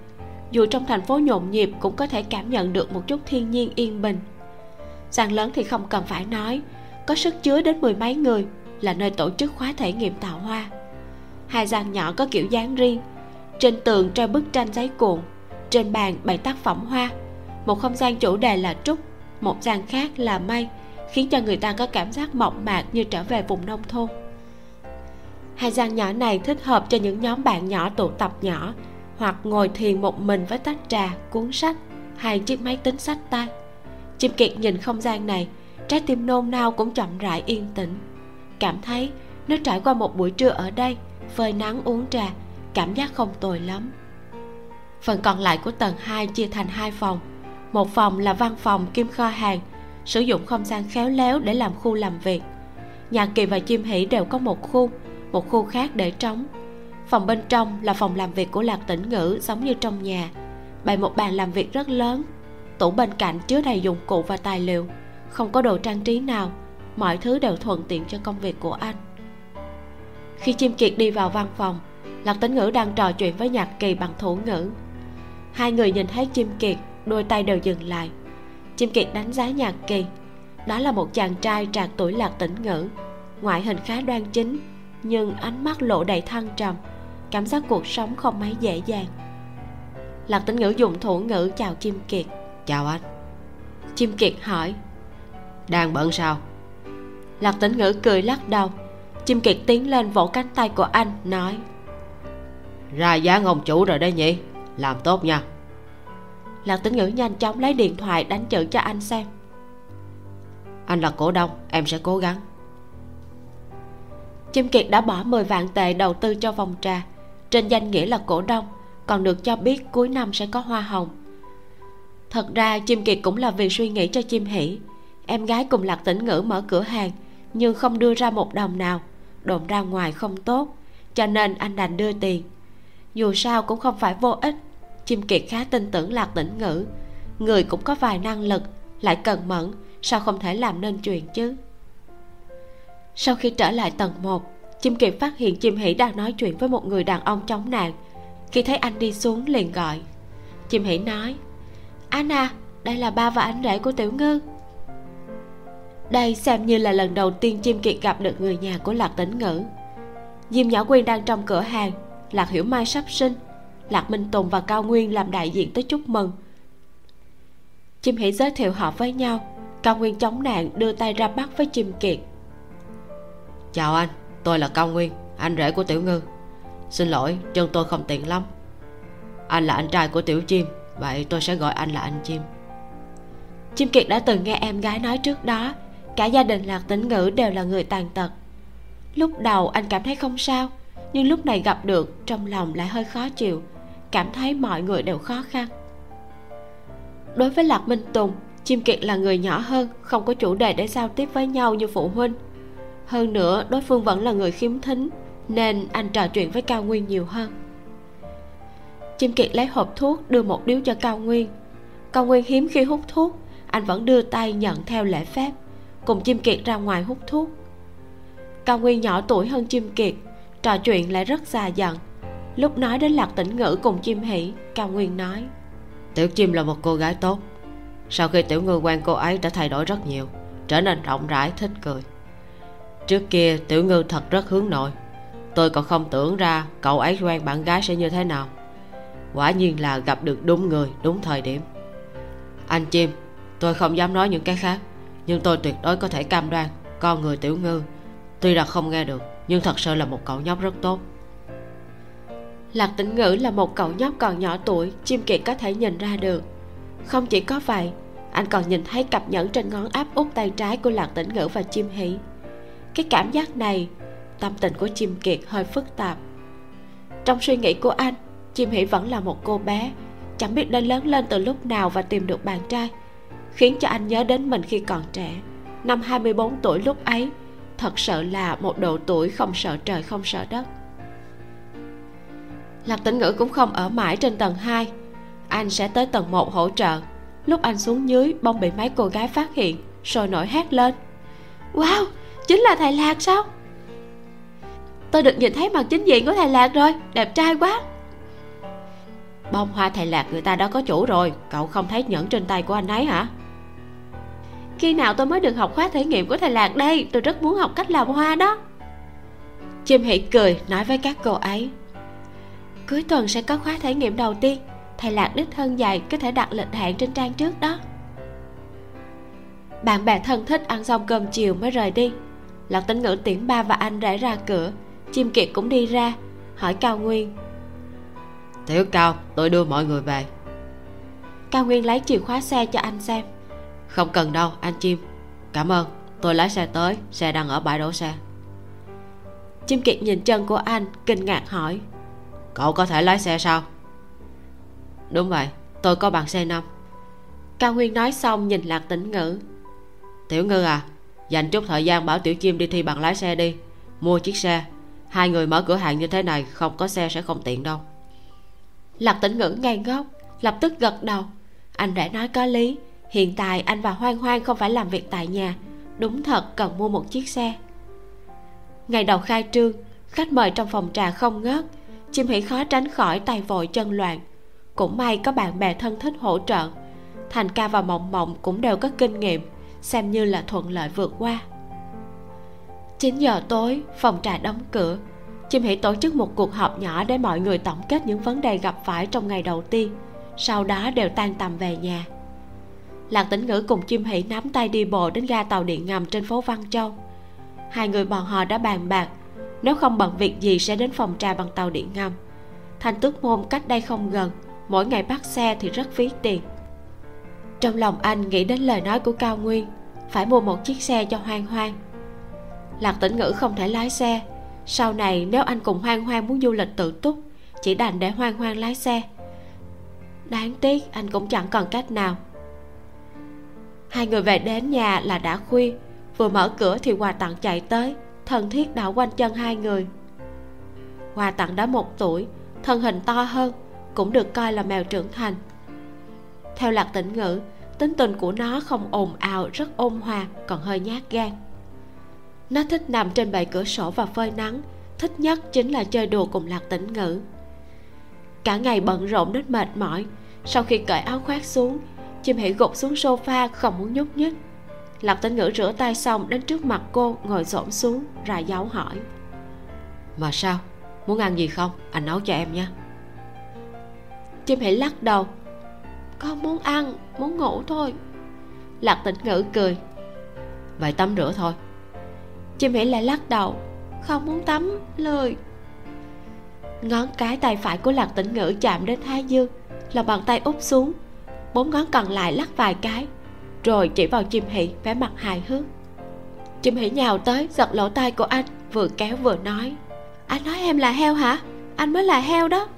Dù trong thành phố nhộn nhịp cũng có thể cảm nhận được một chút thiên nhiên yên bình. Gian lớn thì không cần phải nói, có sức chứa đến mười mấy người, là nơi tổ chức khóa thể nghiệm tạo hoa. Hai gian nhỏ có kiểu dáng riêng, trên tường treo bức tranh giấy cuộn, trên bàn bày tác phẩm hoa. Một không gian chủ đề là trúc, một gian khác là mây, khiến cho người ta có cảm giác mộng mạc như trở về vùng nông thôn. Hai gian nhỏ này thích hợp cho những nhóm bạn nhỏ tụ tập nhỏ, hoặc ngồi thiền một mình với tách trà, cuốn sách hay chiếc máy tính sách tay. Chiêm Kiệt nhìn không gian này, trái tim nôn nao cũng chậm rãi yên tĩnh. Cảm thấy nếu trải qua một buổi trưa ở đây, phơi nắng uống trà, cảm giác không tồi lắm. Phần còn lại của tầng hai chia thành hai phòng. Một phòng là văn phòng kiêm kho hàng, sử dụng không gian khéo léo để làm khu làm việc. Nhạc Kỳ và Chiêm Hỉ đều có một khu, một khu khác để trống. Phòng bên trong là phòng làm việc của Lạc Tĩnh Ngữ, giống như trong nhà, bày một bàn làm việc rất lớn. Tủ bên cạnh chứa đầy dụng cụ và tài liệu, không có đồ trang trí nào, mọi thứ đều thuận tiện cho công việc của anh. Khi Chiêm Kiệt đi vào văn phòng, Lạc Tĩnh Ngữ đang trò chuyện với Nhạc Kỳ bằng thủ ngữ. Hai người nhìn thấy Chiêm Kiệt, đôi tay đều dừng lại. Chiêm Kiệt đánh giá Nhạc Kỳ. Đó là một chàng trai trạc tuổi Lạc Tĩnh Ngữ, ngoại hình khá đoan chính, nhưng ánh mắt lộ đầy thăng trầm, cảm giác cuộc sống không mấy dễ dàng. Lạc Tĩnh Ngữ dùng thủ ngữ chào Chiêm Kiệt. Chào anh. Chiêm Kiệt hỏi, đang bận sao? Lạc Tĩnh Ngữ cười lắc đầu. Chiêm Kiệt tiến lên vỗ cánh tay của anh, nói, ra dáng ông chủ rồi đây nhỉ, làm tốt nha. Lạc Tĩnh Ngữ nhanh chóng lấy điện thoại đánh chữ cho anh xem. Anh là cổ đông, em sẽ cố gắng. Chiêm Kiệt đã bỏ mười vạn tệ đầu tư cho phòng trà, trên danh nghĩa là cổ đông, còn được cho biết cuối năm sẽ có hoa hồng. Thật ra Chiêm Kiệt cũng là vì suy nghĩ cho Chiêm Hỉ. Em gái cùng Lạc Tĩnh Ngữ mở cửa hàng nhưng không đưa ra một đồng nào, đồn ra ngoài không tốt, cho nên anh đành đưa tiền. Dù sao cũng không phải vô ích. Chiêm Kiệt khá tin tưởng Lạc Tĩnh Ngữ, người cũng có vài năng lực, lại cần mẫn, sao không thể làm nên chuyện chứ. Sau khi trở lại tầng một, Chiêm Kiệt phát hiện Chiêm Hỉ đang nói chuyện với một người đàn ông chống nạn. Khi thấy anh đi xuống liền gọi. Chiêm Hỉ nói, anh à, đây là ba và anh rể của Tiểu Ngư. Đây xem như là lần đầu tiên Chiêm Kiệt gặp được người nhà của Lạc Tĩnh Ngữ. Diêm Nhã Quyên đang trong cửa hàng, Lạc Hiểu Mai sắp sinh, Lạc Minh Tùng và Cao Nguyên làm đại diện tới chúc mừng. Chiêm Hỉ giới thiệu họ với nhau. Cao Nguyên chống nạn đưa tay ra bắt với Chiêm Kiệt. Chào anh, tôi là Cao Nguyên, anh rể của Tiểu Ngư. Xin lỗi, chân tôi không tiện lắm. Anh là anh trai của Tiểu Chiêm, vậy tôi sẽ gọi anh là anh Chiêm. Chiêm Kiệt đã từng nghe em gái nói trước đó, cả gia đình Lạc Tĩnh Ngữ đều là người tàn tật. Lúc đầu anh cảm thấy không sao, nhưng lúc này gặp được, trong lòng lại hơi khó chịu, cảm thấy mọi người đều khó khăn. Đối với Lạc Minh Tùng, Chiêm Kiệt là người nhỏ hơn, không có chủ đề để giao tiếp với nhau như phụ huynh. Hơn nữa đối phương vẫn là người khiếm thính, nên anh trò chuyện với Cao Nguyên nhiều hơn. Chiêm Kiệt lấy hộp thuốc đưa một điếu cho Cao Nguyên. Cao Nguyên hiếm khi hút thuốc, anh vẫn đưa tay nhận theo lễ phép, cùng Chiêm Kiệt ra ngoài hút thuốc. Cao Nguyên nhỏ tuổi hơn Chiêm Kiệt, trò chuyện lại rất già dặn. Lúc nói đến Lạc Tĩnh Ngữ cùng Chiêm Hỉ, Cao Nguyên nói, Tiểu Chiêm là một cô gái tốt. Sau khi Tiểu Ngư quen cô ấy đã thay đổi rất nhiều, trở nên rộng rãi, thích cười. Trước kia Tiểu Ngư thật rất hướng nội, tôi còn không tưởng ra cậu ấy quen bạn gái sẽ như thế nào. Quả nhiên là gặp được đúng người, đúng thời điểm. Anh Chiêm, tôi không dám nói những cái khác, nhưng tôi tuyệt đối có thể cam đoan con người Tiểu Ngư tuy là không nghe được, nhưng thật sự là một cậu nhóc rất tốt. Lạc Tĩnh Ngữ là một cậu nhóc còn nhỏ tuổi, Chiêm Kiệt có thể nhìn ra được. Không chỉ có vậy, anh còn nhìn thấy cặp nhẫn trên ngón áp út tay trái của Lạc Tĩnh Ngữ và Chiêm Hỉ. Cái cảm giác này, tâm tình của Chiêm Kiệt hơi phức tạp. Trong suy nghĩ của anh, Chiêm Hỉ vẫn là một cô bé, chẳng biết nên lớn lên từ lúc nào và tìm được bạn trai, khiến cho anh nhớ đến mình khi còn trẻ. Năm hai mươi bốn tuổi lúc ấy, thật sự là một độ tuổi không sợ trời không sợ đất. Lạc Tĩnh Ngữ cũng không ở mãi trên tầng hai, anh sẽ tới tầng một hỗ trợ. Lúc anh xuống dưới, bỗng bị mấy cô gái phát hiện, sôi nổi hét lên, wow, chính là thầy Lạc sao? Tôi được nhìn thấy mặt chính diện của thầy Lạc rồi, đẹp trai quá. Bông hoa thầy Lạc người ta đã có chủ rồi, cậu không thấy nhẫn trên tay của anh ấy hả? Khi nào tôi mới được học khóa thể nghiệm của thầy Lạc đây, tôi rất muốn học cách làm hoa đó. Chiêm Hỉ cười nói với các cô ấy, cuối tuần sẽ có khóa thể nghiệm đầu tiên, thầy Lạc đích thân dạy, có thể đặt lịch hẹn trên trang trước đó. Bạn bè thân thích ăn xong cơm chiều mới rời đi. Lạc Tĩnh Ngữ tiễn ba và anh rẽ ra cửa, Chiêm Kiệt cũng đi ra, hỏi Cao Nguyên, Tiểu Cao, tôi đưa mọi người về. Cao Nguyên lấy chìa khóa xe cho anh xem. Không cần đâu anh Chiêm, cảm ơn, tôi lái xe tới, xe đang ở bãi đỗ xe. Chiêm Kiệt nhìn chân của anh, kinh ngạc hỏi, cậu có thể lái xe sao? Đúng vậy, tôi có bằng xê năm. Cao Nguyên nói xong nhìn Lạc Tĩnh Ngữ, Tiểu Ngư à, dành chút thời gian bảo Tiểu Chiêm đi thi bằng lái xe đi, mua chiếc xe. Hai người mở cửa hàng như thế này không có xe sẽ không tiện đâu. Lạc Tĩnh Ngữ ngây ngốc, lập tức gật đầu. Anh đã nói có lý, hiện tại anh và Hoang Hoang không phải làm việc tại nhà, đúng thật cần mua một chiếc xe. Ngày đầu khai trương, khách mời trong phòng trà không ngớt. Chiêm Hỉ khó tránh khỏi tay vội chân loạn. Cũng may có bạn bè thân thích hỗ trợ, Thành Ca và Mộng Mộng cũng đều có kinh nghiệm, xem như là thuận lợi vượt qua. Chín giờ tối, phòng trà đóng cửa. Chiêm Hỉ tổ chức một cuộc họp nhỏ để mọi người tổng kết những vấn đề gặp phải trong ngày đầu tiên, sau đó đều tan tầm về nhà. Lạc Tĩnh Ngữ cùng Chiêm Hỉ nắm tay đi bộ đến ga tàu điện ngầm trên phố Văn Châu. Hai người bọn họ đã bàn bạc, nếu không bận việc gì sẽ đến phòng trà bằng tàu điện ngầm. Thành Tước Môn cách đây không gần, mỗi ngày bắt xe thì rất phí tiền. Trong lòng anh nghĩ đến lời nói của Cao Nguyên, phải mua một chiếc xe cho Hoang Hoang. Lạc Tĩnh Ngữ không thể lái xe, sau này nếu anh cùng Hoang Hoang muốn du lịch tự túc, chỉ đành để Hoang Hoang lái xe. Đáng tiếc anh cũng chẳng còn cách nào. Hai người về đến nhà là đã khuya, vừa mở cửa thì quà tặng chạy tới, thân thiết đảo quanh chân hai người. Quà tặng đã một tuổi, thân hình to hơn, cũng được coi là mèo trưởng thành. Theo Lạc Tĩnh Ngữ, tính tình của nó không ồn ào, rất ôn hòa, còn hơi nhát gan. Nó thích nằm trên bệ cửa sổ và phơi nắng, thích nhất chính là chơi đùa cùng Lạc Tĩnh Ngữ. Cả ngày bận rộn đến mệt mỏi, sau khi cởi áo khoác xuống, Chiêm Hỉ gục xuống sofa không muốn nhúc nhích. Lạc Tĩnh Ngữ rửa tay xong đến trước mặt cô, ngồi xổm xuống, ra dấu hỏi. Mà sao? Muốn ăn gì không? Anh nấu cho em nha. Chiêm Hỉ lắc đầu. Con muốn ăn, muốn ngủ thôi. Lạc Tĩnh Ngữ cười. Vậy tắm rửa thôi. Chiêm Hỉ lại lắc đầu. Không muốn tắm, lười. Ngón cái tay phải của Lạc Tĩnh Ngữ chạm đến thái dương, là bàn tay úp xuống. Bốn ngón còn lại lắc vài cái, rồi chỉ vào Chiêm Hỉ vẻ mặt hài hước. Chiêm Hỉ nhào tới giật lỗ tai của anh, vừa kéo vừa nói. Anh nói em là heo hả? Anh mới là heo đó.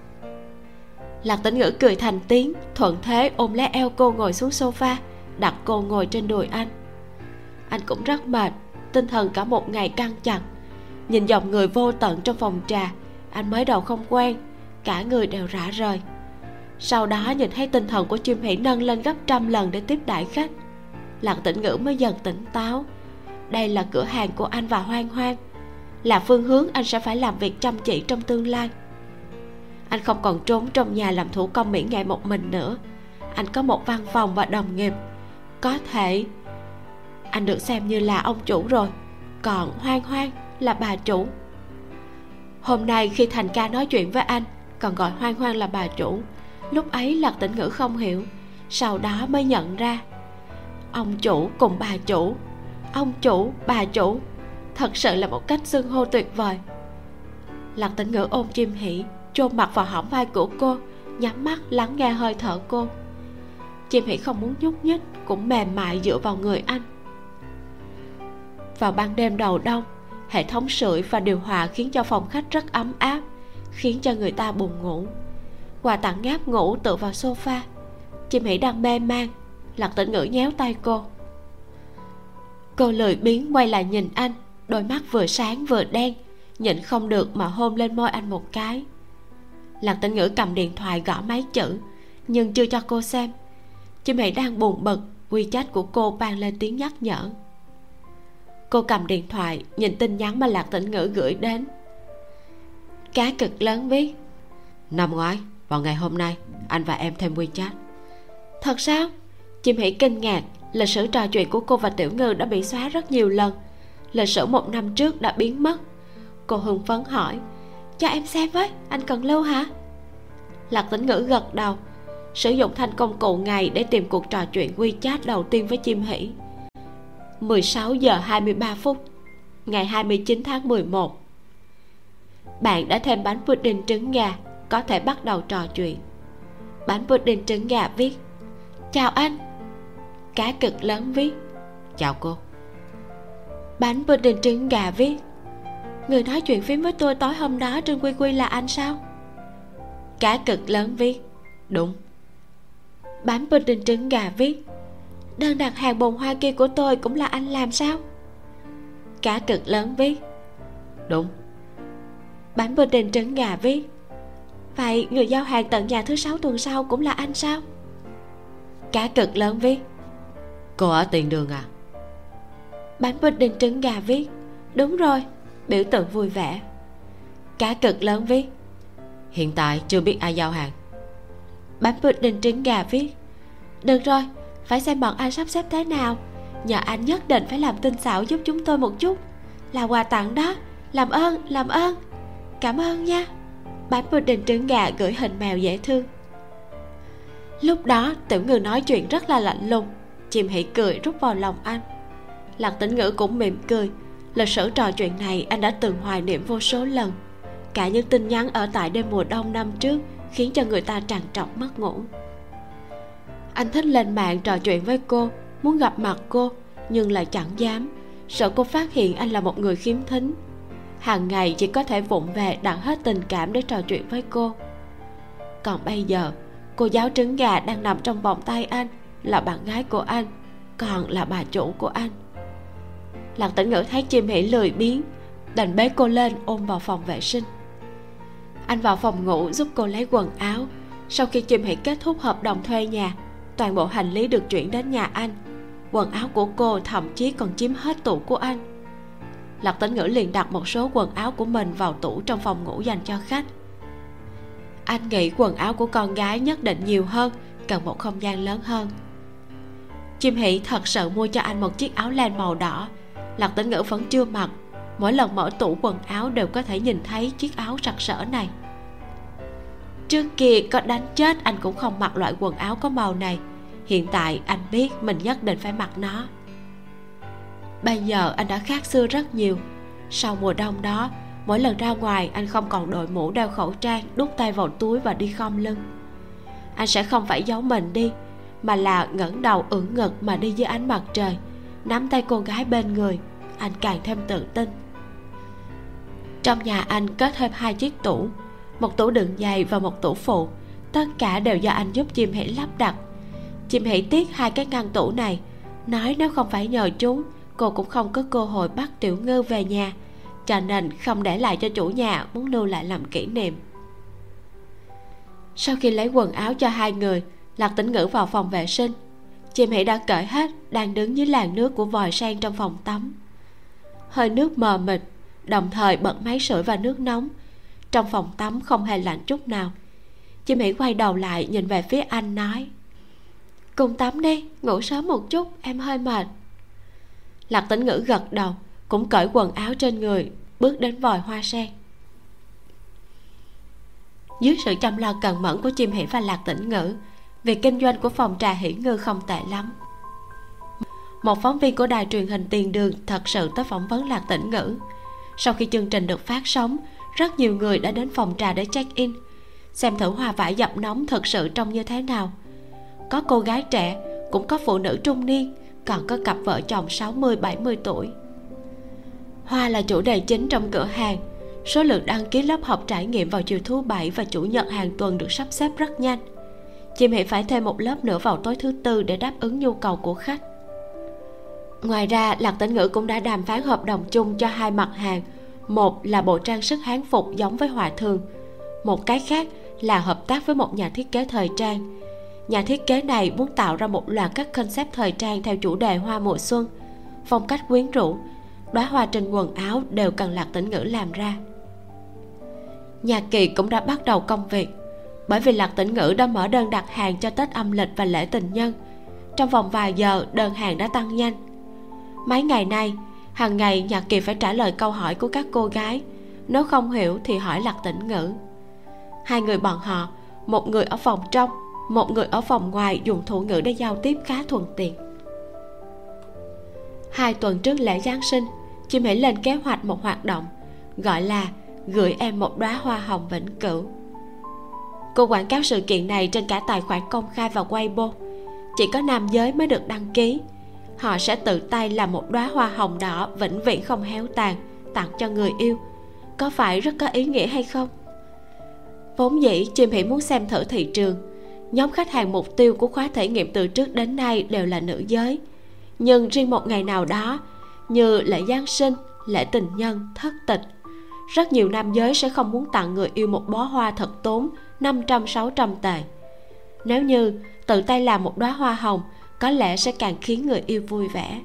Lạc Tĩnh Ngữ cười thành tiếng, thuận thế ôm lấy eo cô ngồi xuống sofa, đặt cô ngồi trên đùi anh. Anh cũng rất mệt, tinh thần cả một ngày căng chặt. Nhìn dòng người vô tận trong phòng trà, anh mới đầu không quen, cả người đều rã rời. Sau đó nhìn thấy tinh thần của Chiêm Hỉ nâng lên gấp trăm lần để tiếp đãi khách, Lạc Tĩnh Ngữ mới dần tỉnh táo. Đây là cửa hàng của anh và Hoang Hoang, là phương hướng anh sẽ phải làm việc chăm chỉ trong tương lai. Anh không còn trốn trong nhà làm thủ công mỹ nghệ một mình nữa. Anh có một văn phòng và đồng nghiệp. Có thể anh được xem như là ông chủ rồi, còn Hoang Hoang là bà chủ. Hôm nay khi Thành Ca nói chuyện với anh còn gọi Hoang Hoang là bà chủ, lúc ấy Lạc Tĩnh Ngữ không hiểu, sau đó mới nhận ra. Ông chủ cùng bà chủ, ông chủ, bà chủ, thật sự là một cách xưng hô tuyệt vời. Lạc Tĩnh Ngữ ôm Chiêm Hỉ, chôn mặt vào hõm vai của cô, nhắm mắt lắng nghe hơi thở cô. Chiêm Hỉ không muốn nhúc nhích, cũng mềm mại dựa vào người anh. Vào ban đêm đầu đông, hệ thống sưởi và điều hòa khiến cho phòng khách rất ấm áp, khiến cho người ta buồn ngủ. Quà tặng ngáp ngủ tựa vào sofa, Chiêm Hỉ đang mê man. Lạc Tĩnh Ngữ nhéo tay cô. Cô lười biếng quay lại nhìn anh, đôi mắt vừa sáng vừa đen, nhịn không được mà hôn lên môi anh một cái. Lạc Tĩnh Ngữ cầm điện thoại gõ mấy chữ, nhưng chưa cho cô xem. Chiêm Hỉ đang buồn bực, WeChat của cô vang lên tiếng nhắc nhở. Cô cầm điện thoại, nhìn tin nhắn mà Lạc Tĩnh Ngữ gửi đến. Cá cực lớn viết: năm ngoái vào ngày hôm nay anh và em thêm WeChat. Thật sao? Chiêm Hỉ kinh ngạc. Lịch sử trò chuyện của cô và Tiểu Ngư đã bị xóa rất nhiều lần, lịch sử một năm trước đã biến mất. Cô hưng phấn hỏi: cho em xem với, anh cần lưu hả? Lạc Tĩnh Ngữ gật đầu, sử dụng thanh công cụ ngày để tìm cuộc trò chuyện WeChat đầu tiên với Chiêm Hỉ. Mười sáu giờ hai mươi ba phút ngày hai mươi chín tháng mười một. Bạn đã thêm bánh pudding trứng gà, có thể bắt đầu trò chuyện. Bánh pudding trứng gà viết: chào anh. Cá cực lớn viết: chào cô. Bánh pudding trứng gà viết: người nói chuyện phím với tôi tối hôm đó trên quy quy là anh sao? Cá cực lớn viết: đúng. Bánh pudding trứng gà viết: Đơn đặt hàng bồn hoa kia của tôi cũng là anh làm sao? Cá Trực lớn viết. Đúng. Bánh pudding trứng gà viết. Vậy người giao hàng tận nhà thứ sáu tuần sau cũng là anh sao? Cá Cực lớn viết. Cô ở Tiền Đường à? Bánh pudding trứng gà viết. Đúng rồi, biểu tượng vui vẻ. Cá Cực lớn viết. Hiện tại chưa biết ai giao hàng. Bánh pudding trứng gà viết. Được rồi, phải xem bọn anh sắp xếp thế nào. Nhờ anh nhất định phải làm tinh xảo giúp chúng tôi một chút. Là quà tặng đó. Làm ơn, làm ơn. Cảm ơn nha. Bánh pudding trứng gà gửi hình mèo dễ thương. Lúc đó Tiểu Ngư nói chuyện rất là lạnh lùng. Chiêm Hỉ cười rút vào lòng anh. Lạc Tĩnh Ngữ cũng mỉm cười. Lịch sử trò chuyện này anh đã từng hoài niệm vô số lần. Cả những tin nhắn ở tại đêm mùa đông năm trước khiến cho người ta trằn trọc mất ngủ. Anh thích lên mạng trò chuyện với cô, muốn gặp mặt cô, nhưng lại chẳng dám, sợ cô phát hiện anh là một người khiếm thính. Hàng ngày chỉ có thể vụng về đặt hết tình cảm để trò chuyện với cô. Còn bây giờ, cô giáo trứng gà đang nằm trong vòng tay anh, là bạn gái của anh, còn là bà chủ của anh. Lạc Tĩnh Ngữ thấy Chiêm Hỉ lười biếng, đành bế cô lên ôm vào phòng vệ sinh. Anh vào phòng ngủ giúp cô lấy quần áo. Sau khi Chiêm Hỉ kết thúc hợp đồng thuê nhà, toàn bộ hành lý được chuyển đến nhà anh. Quần áo của cô thậm chí còn chiếm hết tủ của anh. Lạc Tĩnh Ngữ liền đặt một số quần áo của mình vào tủ trong phòng ngủ dành cho khách. Anh nghĩ quần áo của con gái nhất định nhiều hơn, cần một không gian lớn hơn. Chiêm Hỉ thật sự mua cho anh một chiếc áo len màu đỏ. Lạc Tĩnh Ngữ vẫn chưa mặc. Mỗi lần mở tủ quần áo đều có thể nhìn thấy chiếc áo sặc sỡ này. Trước kia có đánh chết anh cũng không mặc loại quần áo có màu này. Hiện tại anh biết mình nhất định phải mặc nó. Bây giờ anh đã khác xưa rất nhiều. Sau mùa đông đó, mỗi lần ra ngoài anh không còn đội mũ, đeo khẩu trang, đút tay vào túi và đi khom lưng. Anh sẽ không phải giấu mình đi, mà là ngẩng đầu ưỡn ngực mà đi dưới ánh mặt trời, nắm tay cô gái bên người. Anh càng thêm tự tin. Trong nhà anh có thêm hai chiếc tủ, một tủ đựng giày và một tủ phụ. Tất cả đều do anh giúp Chiêm Hỉ lắp đặt. Chiêm Hỉ tiếc hai cái ngăn tủ này, nói nếu không phải nhờ chúng, cô cũng không có cơ hội bắt Tiểu Ngư về nhà, cho nên không để lại cho chủ nhà, muốn lưu lại làm kỷ niệm. Sau khi lấy quần áo cho hai người, Lạc Tĩnh Ngữ vào phòng vệ sinh. Chiêm Hỉ đã cởi hết, đang đứng dưới làn nước của vòi sen trong phòng tắm. Hơi nước mờ mịt, đồng thời bật máy sưởi và nước nóng. Trong phòng tắm không hề lạnh chút nào. Chiêm Hỉ quay đầu lại nhìn về phía anh nói: "Cùng tắm đi, ngủ sớm một chút, em hơi mệt." Lạc Tĩnh Ngữ gật đầu, cũng cởi quần áo trên người, bước đến vòi hoa sen. Dưới sự chăm lo cẩn mẫn của Chiêm Hỉ và Lạc Tĩnh Ngữ, việc kinh doanh của phòng trà Hỷ Ngư không tệ lắm. Một phóng viên của đài truyền hình Tiền Đường thật sự tới phỏng vấn Lạc Tĩnh Ngữ. Sau khi chương trình được phát sóng, rất nhiều người đã đến phòng trà để check-in, xem thử hoa vải dập nóng thực sự trông như thế nào. Có cô gái trẻ, cũng có phụ nữ trung niên, còn có cặp vợ chồng sáu mươi bảy mươi tuổi. Hoa là chủ đề chính trong cửa hàng. Số lượng đăng ký lớp học trải nghiệm vào chiều thứ bảy và chủ nhật hàng tuần được sắp xếp rất nhanh. Chiêm Hỉ phải thêm một lớp nữa vào tối thứ tư để đáp ứng nhu cầu của khách. Ngoài ra, Lạc Tĩnh Ngữ cũng đã đàm phán hợp đồng chung cho hai mặt hàng. Một là bộ trang sức Hán phục giống với Hòa Thường, một cái khác là hợp tác với một nhà thiết kế thời trang. Nhà thiết kế này muốn tạo ra một loạt các concept thời trang theo chủ đề hoa mùa xuân, phong cách quyến rũ. Đóa hoa trên quần áo đều cần Lạc Tĩnh Ngữ làm ra. Nhạc Kỳ cũng đã bắt đầu công việc. Bởi vì Lạc Tĩnh Ngữ đã mở đơn đặt hàng cho Tết âm lịch và lễ tình nhân, trong vòng vài giờ đơn hàng đã tăng nhanh. Mấy ngày nay, hàng ngày Nhạc Kỳ phải trả lời câu hỏi của các cô gái. Nếu không hiểu thì hỏi Lạc Tĩnh Ngữ. Hai người bọn họ, một người ở phòng trong, một người ở phòng ngoài, dùng thủ ngữ để giao tiếp khá thuận tiện. Hai tuần trước lễ Giáng sinh, Chiêm Hỉ lên kế hoạch một hoạt động, gọi là gửi em một đóa hoa hồng vĩnh cửu. Cô quảng cáo sự kiện này trên cả tài khoản công khai và Weibo. Chỉ có nam giới mới được đăng ký. Họ sẽ tự tay làm một đóa hoa hồng đỏ vĩnh viễn không héo tàn, tặng cho người yêu. Có phải rất có ý nghĩa hay không? Vốn dĩ Chiêm Hỉ muốn xem thử thị trường, nhóm khách hàng mục tiêu của khóa thể nghiệm từ trước đến nay đều là nữ giới, nhưng riêng một ngày nào đó như lễ Giáng sinh, lễ tình nhân, thất tịch, rất nhiều nam giới sẽ không muốn tặng người yêu một bó hoa thật tốn năm trăm sáu trăm tệ. Nếu như tự tay làm một đóa hoa hồng, có lẽ sẽ càng khiến người yêu vui vẻ.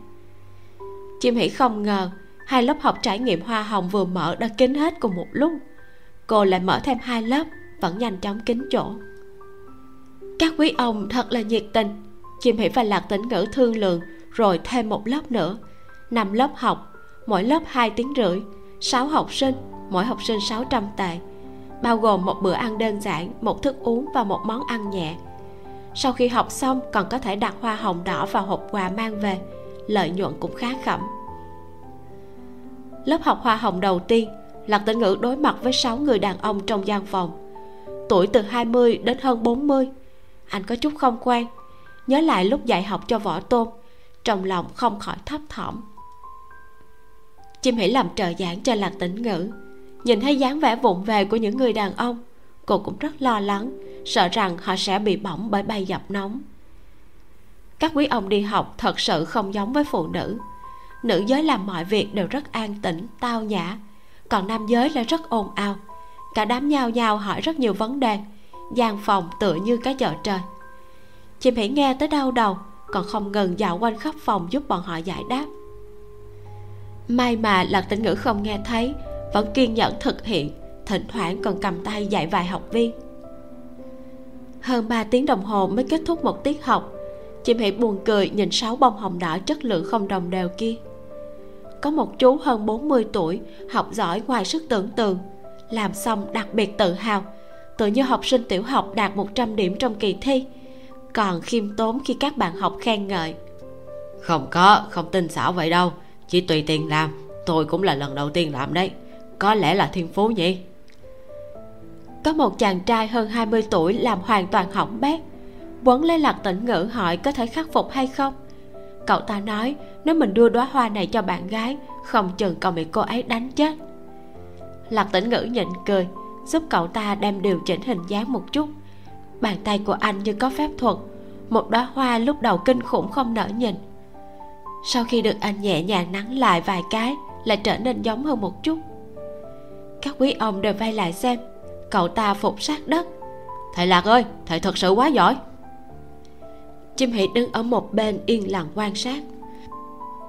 Chiêm Hỉ không ngờ hai lớp học trải nghiệm hoa hồng vừa mở đã kín hết cùng một lúc. Cô lại mở thêm hai lớp, vẫn nhanh chóng kín chỗ. Các quý ông thật là nhiệt tình. Chiêm Hỉ và Lạc Tĩnh Ngữ thương lượng rồi thêm một lớp nữa. Năm lớp học, mỗi lớp hai tiếng rưỡi, sáu học sinh, mỗi học sinh sáu trăm tệ, bao gồm một bữa ăn đơn giản, một thức uống và một món ăn nhẹ. Sau khi học xong còn có thể đặt hoa hồng đỏ vào hộp quà mang về, lợi nhuận cũng khá khẩm. Lớp học hoa hồng đầu tiên, Lạc Tĩnh Ngữ đối mặt với sáu người đàn ông trong gian phòng, tuổi từ hai mươi đến hơn bốn mươi. Anh có chút không quen, nhớ lại lúc dạy học cho Võ Tôn, trong lòng không khỏi thấp thỏm. Chiêm Hỉ làm trợ giảng cho Lạc Tĩnh Ngữ, nhìn thấy dáng vẻ vụng về của những người đàn ông, cô cũng rất lo lắng, sợ rằng họ sẽ bị bỏng bởi bay dập nóng. Các quý ông đi học thật sự không giống với phụ nữ. Nữ giới làm mọi việc đều rất an tĩnh, tao nhã, còn nam giới lại rất ồn ào. Cả đám nhao nhao hỏi rất nhiều vấn đề, gian phòng tựa như cái chợ trời. Chiêm Hỉ nghe tới đau đầu, còn không ngừng dạo quanh khắp phòng giúp bọn họ giải đáp. May mà Lạc Tĩnh Ngữ không nghe thấy, vẫn kiên nhẫn thực hiện, thỉnh thoảng còn cầm tay dạy vài học viên. Hơn ba tiếng đồng hồ mới kết thúc một tiết học. Chiêm Hỉ buồn cười nhìn sáu bông hồng đỏ chất lượng không đồng đều kia. Có một chú hơn bốn mươi tuổi, học giỏi ngoài sức tưởng tượng, làm xong đặc biệt tự hào, tự như học sinh tiểu học đạt một trăm điểm trong kỳ thi, còn khiêm tốn khi các bạn học khen ngợi. Không có, không tinh xảo vậy đâu, chỉ tùy tiện làm, tôi cũng là lần đầu tiên làm đấy, có lẽ là thiên phú nhỉ. Có một chàng trai hơn hai mươi tuổi làm hoàn toàn hỏng bét, quấn lấy Lạc Tĩnh Ngữ hỏi có thể khắc phục hay không. Cậu ta nói nếu mình đưa đóa hoa này cho bạn gái, không chừng còn bị cô ấy đánh chết. Lạc Tĩnh Ngữ nhịn cười, giúp cậu ta đem điều chỉnh hình dáng một chút. Bàn tay của anh như có phép thuật, một đóa hoa lúc đầu kinh khủng không nỡ nhìn, sau khi được anh nhẹ nhàng nắn lại vài cái, lại trở nên giống hơn một chút. Các quý ông đều vây lại xem, cậu ta phục sát đất. Thầy Lạc ơi, thầy thật sự quá giỏi. Chiêm Hỉ đứng ở một bên yên lặng quan sát.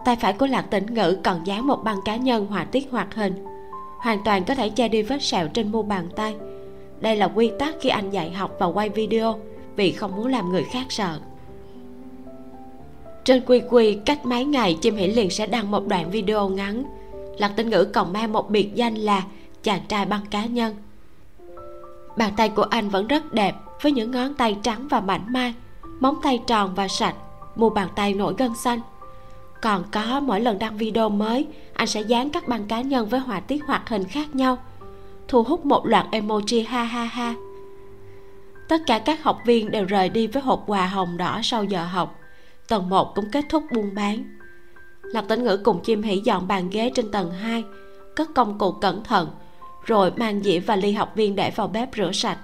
Tay phải của Lạc Tĩnh Ngữ còn dán một băng cá nhân họa tiết hoạt hình, hoàn toàn có thể che đi vết sẹo trên mu bàn tay. Đây là quy tắc khi anh dạy học và quay video, vì không muốn làm người khác sợ. Trên quy quy cách mấy ngày, Chiêm Hỉ liền sẽ đăng một đoạn video ngắn. Lạc Tĩnh Ngữ còn mang một biệt danh là chàng trai băng cá nhân. Bàn tay của anh vẫn rất đẹp, với những ngón tay trắng và mảnh mai, móng tay tròn và sạch, mu bàn tay nổi gân xanh. Còn có mỗi lần đăng video mới, anh sẽ dán các băng cá nhân với họa tiết hoạt hình khác nhau, thu hút một loạt emoji ha ha ha. Tất cả các học viên đều rời đi với hộp quà hồng đỏ sau giờ học. Tầng một cũng kết thúc buôn bán. Lạc Tĩnh Ngữ cùng Chiêm Hỉ dọn bàn ghế trên tầng hai, cất công cụ cẩn thận, rồi mang dĩa và ly học viên để vào bếp rửa sạch.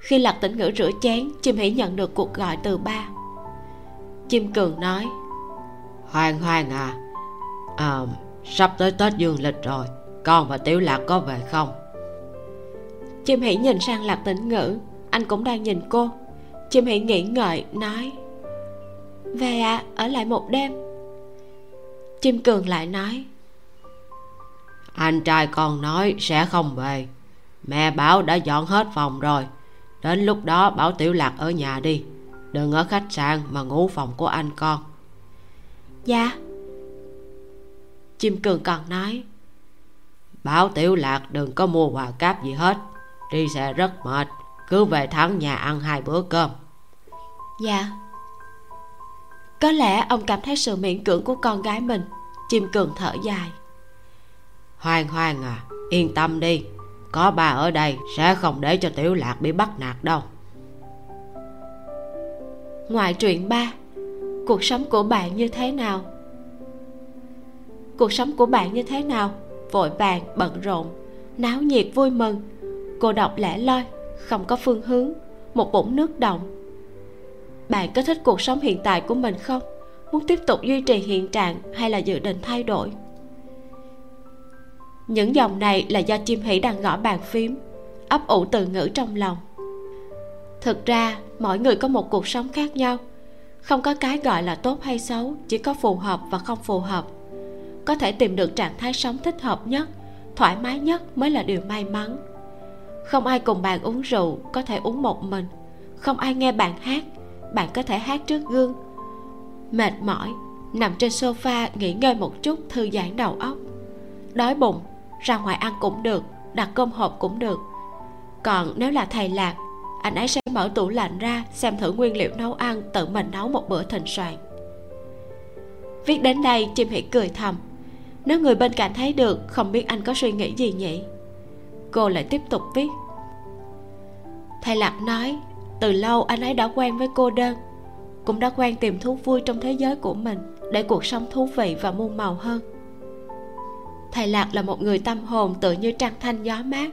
Khi Lạc Tĩnh Ngữ rửa chén, Chiêm Hỉ nhận được cuộc gọi từ ba. Chiêm Cường nói: Hoan Hoan à, à sắp tới Tết dương lịch rồi, con và Tiểu Lạc có về không? Chiêm Hỉ nhìn sang Lạc Tĩnh Ngữ, anh cũng đang nhìn cô. Chiêm Hỉ nghĩ ngợi nói: Về ạ, à, ở lại một đêm. Chiêm Cường lại nói: Anh trai con nói sẽ không về, mẹ bảo đã dọn hết phòng rồi, đến lúc đó bảo Tiểu Lạc ở nhà đi, đừng ở khách sạn mà ngủ phòng của anh con. Dạ. Chiêm Cường còn nói: Bảo Tiểu Lạc đừng có mua quà cáp gì hết, đi sẽ rất mệt, cứ về thẳng nhà ăn hai bữa cơm. Dạ. Có lẽ ông cảm thấy sự miễn cưỡng của con gái mình. Chiêm Cường thở dài: Hoan Hoan à, yên tâm đi, có ba ở đây sẽ không để cho Tiểu Lạc bị bắt nạt đâu. Ngoài truyện ba. Cuộc sống của bạn như thế nào? Cuộc sống của bạn như thế nào? Vội vàng, bận rộn, náo nhiệt vui mừng, cô độc lẻ loi, không có phương hướng, một vũng nước động. Bạn có thích cuộc sống hiện tại của mình không? Muốn tiếp tục duy trì hiện trạng hay là dự định thay đổi? Những dòng này là do Chiêm Hỉ đang gõ bàn phím, ấp ủ từ ngữ trong lòng. Thực ra mỗi người có một cuộc sống khác nhau, không có cái gọi là tốt hay xấu, chỉ có phù hợp và không phù hợp. Có thể tìm được trạng thái sống thích hợp nhất, thoải mái nhất mới là điều may mắn. Không ai cùng bạn uống rượu, có thể uống một mình. Không ai nghe bạn hát, bạn có thể hát trước gương. Mệt mỏi, nằm trên sofa nghỉ ngơi một chút, thư giãn đầu óc. Đói bụng, ra ngoài ăn cũng được, đặt cơm hộp cũng được. Còn nếu là thầy Lạc, anh ấy sẽ mở tủ lạnh ra, xem thử nguyên liệu nấu ăn, tự mình nấu một bữa thịnh soạn. Viết đến đây, Chiêm Hỉ cười thầm, nếu người bên cạnh thấy được, không biết anh có suy nghĩ gì nhỉ. Cô lại tiếp tục viết. Thầy Lạc nói, từ lâu anh ấy đã quen với cô đơn, cũng đã quen tìm thú vui trong thế giới của mình, để cuộc sống thú vị và muôn màu hơn. Thầy Lạc là một người tâm hồn tựa như trăng thanh gió mát.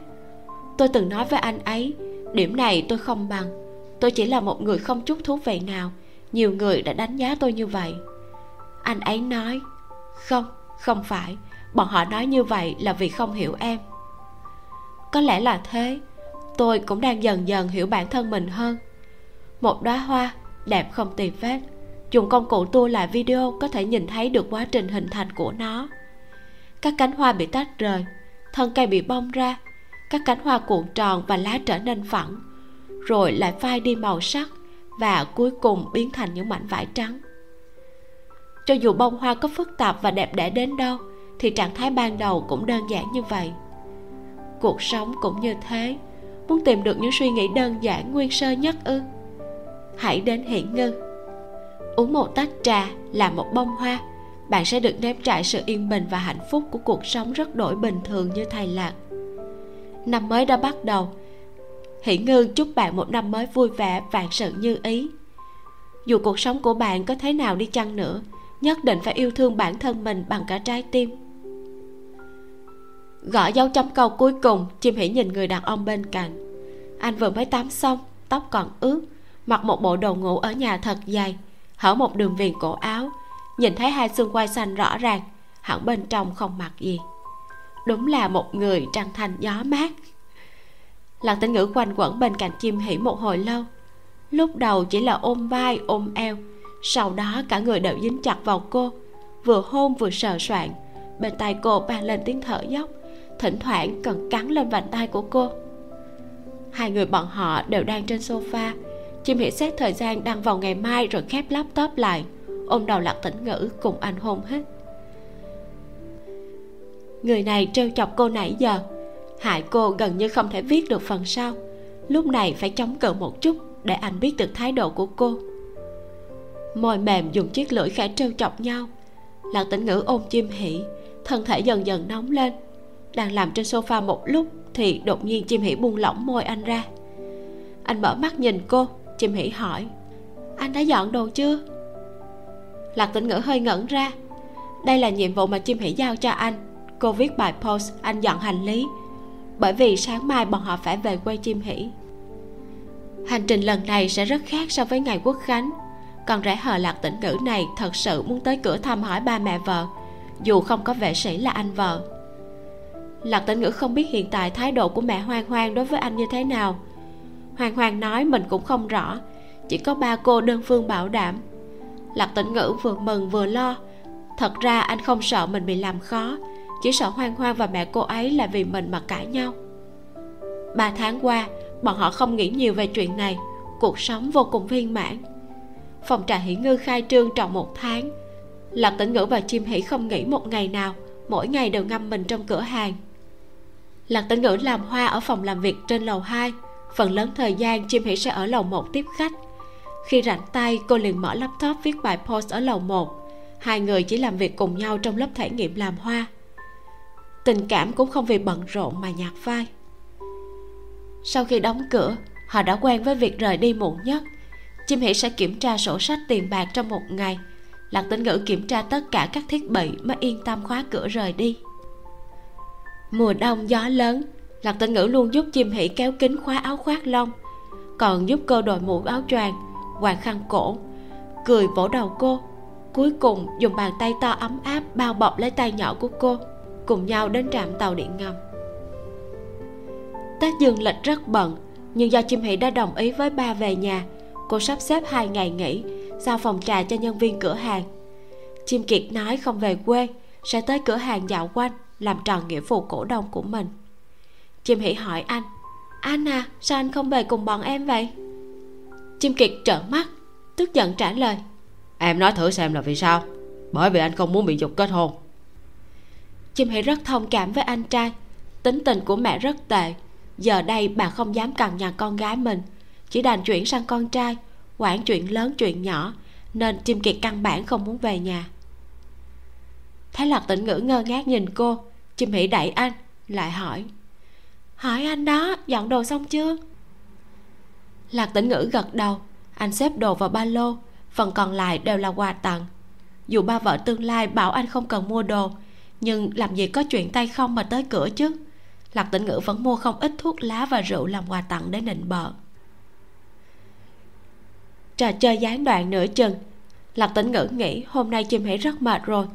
Tôi từng nói với anh ấy, điểm này tôi không bằng, tôi chỉ là một người không chút thú vị nào, nhiều người đã đánh giá tôi như vậy. Anh ấy nói, không, không phải, bọn họ nói như vậy là vì không hiểu em. Có lẽ là thế, tôi cũng đang dần dần hiểu bản thân mình hơn. Một đóa hoa, đẹp không tì vết, dùng công cụ tua lại video có thể nhìn thấy được quá trình hình thành của nó. Các cánh hoa bị tách rời, thân cây bị bong ra, các cánh hoa cuộn tròn và lá trở nên phẳng, rồi lại phai đi màu sắc và cuối cùng biến thành những mảnh vải trắng. Cho dù bông hoa có phức tạp và đẹp đẽ đến đâu thì trạng thái ban đầu cũng đơn giản như vậy. Cuộc sống cũng như thế, muốn tìm được những suy nghĩ đơn giản nguyên sơ nhất ư? Hãy đến Hỷ Ngư, uống một tách trà, làm một bông hoa, bạn sẽ được nếm trải sự yên bình và hạnh phúc của cuộc sống rất đổi bình thường như thầy Lạc. Năm mới đã bắt đầu, Hỷ Ngư chúc bạn một năm mới vui vẻ, vạn sự như ý. Dù cuộc sống của bạn có thế nào đi chăng nữa, nhất định phải yêu thương bản thân mình bằng cả trái tim. Gõ dấu chấm câu cuối cùng, Chiêm Hỉ nhìn người đàn ông bên cạnh. Anh vừa mới tắm xong, tóc còn ướt, mặc một bộ đồ ngủ ở nhà thật dày, hở một đường viền cổ áo, nhìn thấy hai xương quai xanh rõ ràng, hẳn bên trong không mặc gì. Đúng là một người trăng thanh gió mát. Lạc Tĩnh Ngữ quanh quẩn bên cạnh Chiêm Hỉ một hồi lâu. Lúc đầu chỉ là ôm vai, ôm eo, sau đó cả người đều dính chặt vào cô, vừa hôn vừa sờ soạng. Bên tai cô vang lên tiếng thở dốc, thỉnh thoảng cần cắn lên vành tai của cô. Hai người bọn họ đều đang trên sofa. Chiêm Hỉ xét thời gian đang vào ngày mai rồi khép laptop lại, ôm đầu Lạc Tĩnh Ngữ cùng anh hôn hít. Người này trêu chọc cô nãy giờ, hại cô gần như không thể viết được phần sau. Lúc này phải chống cự một chút để anh biết được thái độ của cô. Môi mềm dùng chiếc lưỡi khẽ trêu chọc nhau. Lạc Tĩnh Ngữ ôm Chiêm Hỉ, thân thể dần dần nóng lên. Đang làm trên sofa một lúc thì đột nhiên Chiêm Hỉ buông lỏng môi anh ra. Anh mở mắt nhìn cô. Chiêm Hỉ hỏi, anh đã dọn đồ chưa? Lạc Tĩnh Ngữ hơi ngẩn ra. Đây là nhiệm vụ mà Chiêm Hỉ giao cho anh. Cô viết bài post, anh dọn hành lý, bởi vì sáng mai bọn họ phải về quê Chiêm Hỉ. Hành trình lần này sẽ rất khác so với ngày Quốc Khánh. Còn rẽ hờ Lạc Tĩnh Ngữ này thật sự muốn tới cửa thăm hỏi ba mẹ vợ, dù không có vệ sĩ là anh vợ. Lạc Tĩnh Ngữ không biết hiện tại thái độ của mẹ Hoang Hoang đối với anh như thế nào. Hoang Hoang nói mình cũng không rõ, chỉ có ba cô đơn phương bảo đảm. Lạc Tĩnh Ngữ vừa mừng vừa lo. Thật ra anh không sợ mình bị làm khó, chỉ sợ Hoang Hoang và mẹ cô ấy là vì mình mà cãi nhau. Ba tháng qua, bọn họ không nghĩ nhiều về chuyện này. Cuộc sống vô cùng viên mãn. Phòng trà Hỷ Ngư khai trương tròn một tháng. Lạc Tĩnh Ngữ và Chiêm Hỉ không nghỉ một ngày nào, mỗi ngày đều ngâm mình trong cửa hàng. Lạc Tĩnh Ngữ làm hoa ở phòng làm việc trên lầu hai. Phần lớn thời gian Chiêm Hỉ sẽ ở lầu một tiếp khách. Khi rảnh tay, cô liền mở laptop viết bài post ở lầu một. Hai người chỉ làm việc cùng nhau trong lớp thể nghiệm làm hoa. Tình cảm cũng không vì bận rộn mà nhạt phai. Sau khi đóng cửa, họ đã quen với việc rời đi muộn nhất. Chiêm Hỉ sẽ kiểm tra sổ sách tiền bạc trong một ngày. Lạc Tĩnh Ngữ kiểm tra tất cả các thiết bị mới yên tâm khóa cửa rời đi. Mùa đông gió lớn, Lạc Tĩnh Ngữ luôn giúp Chiêm Hỉ kéo kín khóa áo khoác lông. còn giúp cô đội mũ áo choàng, quàng khăn cổ, cười vỗ đầu cô, cuối cùng dùng bàn tay to ấm áp bao bọc lấy tay nhỏ của cô, cùng nhau đến trạm tàu điện ngầm. Tết dương lịch rất bận, nhưng do Chiêm Hỉ đã đồng ý với ba về nhà, cô sắp xếp hai ngày nghỉ, giao phòng trà cho nhân viên cửa hàng. Chiêm Kiệt nói không về quê, sẽ tới cửa hàng dạo quanh, làm tròn nghĩa vụ cổ đông của mình. Chiêm Hỉ hỏi anh, anh à, sao anh không về cùng bọn em vậy? Chiêm Kiệt trợn mắt, tức giận trả lời, em nói thử xem là vì sao? Bởi vì anh không muốn bị giục kết hôn. Chiêm Hỉ rất thông cảm với anh trai, tính tình của mẹ rất tệ, giờ đây bà không dám cằn nhằn con gái mình, chỉ đành chuyển sang con trai, quản chuyện lớn chuyện nhỏ, nên Chiêm Kiệt căn bản không muốn về nhà. Thấy Lạc Tĩnh Ngữ ngơ ngác nhìn cô, Chiêm Hỉ đẩy anh, lại hỏi, hỏi anh đó, dọn đồ xong chưa? Lạc Tĩnh Ngữ gật đầu, anh xếp đồ vào ba lô, phần còn lại đều là quà tặng. Dù ba vợ tương lai bảo anh không cần mua đồ, nhưng làm gì có chuyện tay không mà tới cửa chứ. Lạc Tĩnh Ngữ vẫn mua không ít thuốc lá và rượu làm quà tặng để nịnh bợ. Trò chơi gián đoạn nửa chừng. Lạc Tĩnh Ngữ nghĩ hôm nay Chiêm Hỉ rất mệt rồi,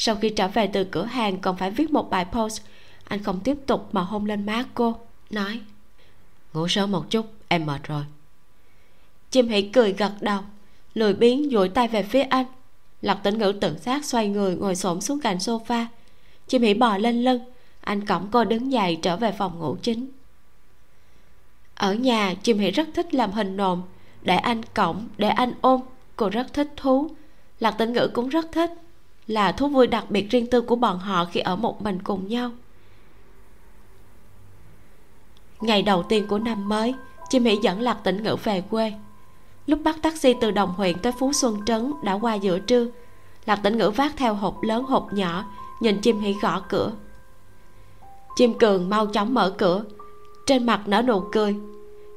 sau khi trở về từ cửa hàng còn phải viết một bài post. Anh không tiếp tục mà hôn lên má cô, nói, ngủ sớm một chút, em mệt rồi. Chiêm Hỉ cười gật đầu, lười biếng duỗi tay về phía anh. Lạc Tĩnh Ngữ tự giác xoay người ngồi xổm xuống cạnh sofa. Chiêm Hỉ bò lên lưng, anh cõng cô đứng dậy trở về phòng ngủ chính. Ở nhà, Chiêm Hỉ rất thích làm hình nộm, để anh cõng, để anh ôm, cô rất thích thú. Lạc Tĩnh Ngữ cũng rất thích, là thú vui đặc biệt riêng tư của bọn họ khi ở một mình cùng nhau. Ngày đầu tiên của năm mới, Chiêm Hỉ dẫn Lạc Tĩnh Ngữ về quê. Lúc bắt taxi từ Đồng Huyện tới Phú Xuân Trấn đã qua giữa trưa. Lạc Tĩnh Ngữ vác theo hộp lớn hộp nhỏ, nhìn Chiêm Hỉ gõ cửa. Chiêm Cường mau chóng mở cửa, trên mặt nở nụ cười.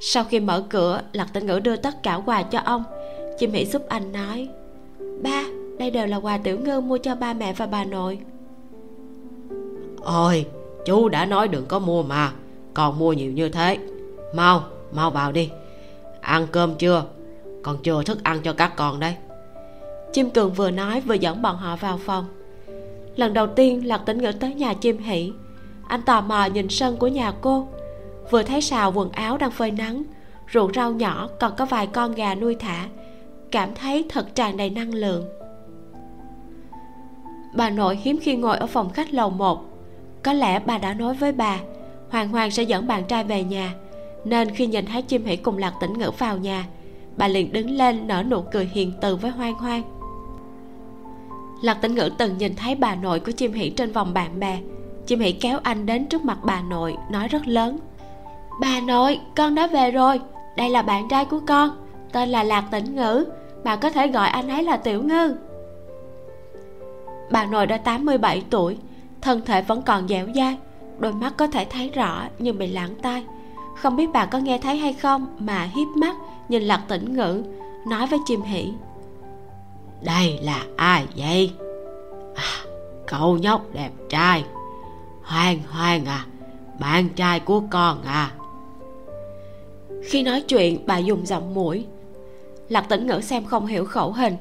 Sau khi mở cửa, Lạc Tĩnh Ngữ đưa tất cả quà cho ông. Chiêm Hỉ giúp anh nói, ba, đây đều là quà Tiểu Ngư mua cho ba mẹ và bà nội. Ôi, chú đã nói đừng có mua mà, còn mua nhiều như thế. Mau, mau vào đi. Ăn cơm chưa? Còn chưa thức ăn cho các con đấy. Chiêm Cường vừa nói vừa dẫn bọn họ vào phòng. Lần đầu tiên Lạc Tĩnh Ngữ tới nhà Chiêm Hỉ. Anh tò mò nhìn sân của nhà cô, vừa thấy sào quần áo đang phơi nắng, ruộng rau nhỏ, còn có vài con gà nuôi thả, cảm thấy thật tràn đầy năng lượng. Bà nội hiếm khi ngồi ở phòng khách lầu một. Có lẽ bà đã nói với bà Hoàng Hoàng sẽ dẫn bạn trai về nhà, nên khi nhìn thấy Chiêm Hỉ cùng Lạc Tĩnh Ngữ vào nhà, bà liền đứng lên nở nụ cười hiền từ với Hoang Hoang. Lạc Tĩnh Ngữ từng nhìn thấy bà nội của Chiêm Hỉ trên vòng bạn bè. Chiêm Hỉ kéo anh đến trước mặt bà nội, nói rất lớn, bà nội, con đã về rồi. Đây là bạn trai của con, tên là Lạc Tĩnh Ngữ. Bà có thể gọi anh ấy là Tiểu Ngư. Bà nội đã tám mươi bảy tuổi, thân thể vẫn còn dẻo dai, đôi mắt có thể thấy rõ nhưng bị lãng tai. Không biết bà có nghe thấy hay không mà híp mắt nhìn Lạc Tĩnh Ngữ, nói với Chiêm Hỉ, đây là ai vậy? À, cậu nhóc đẹp trai. Hoang Hoang à, bạn trai của con à. Khi nói chuyện bà dùng giọng mũi. Lạc Tĩnh Ngữ xem không hiểu khẩu hình.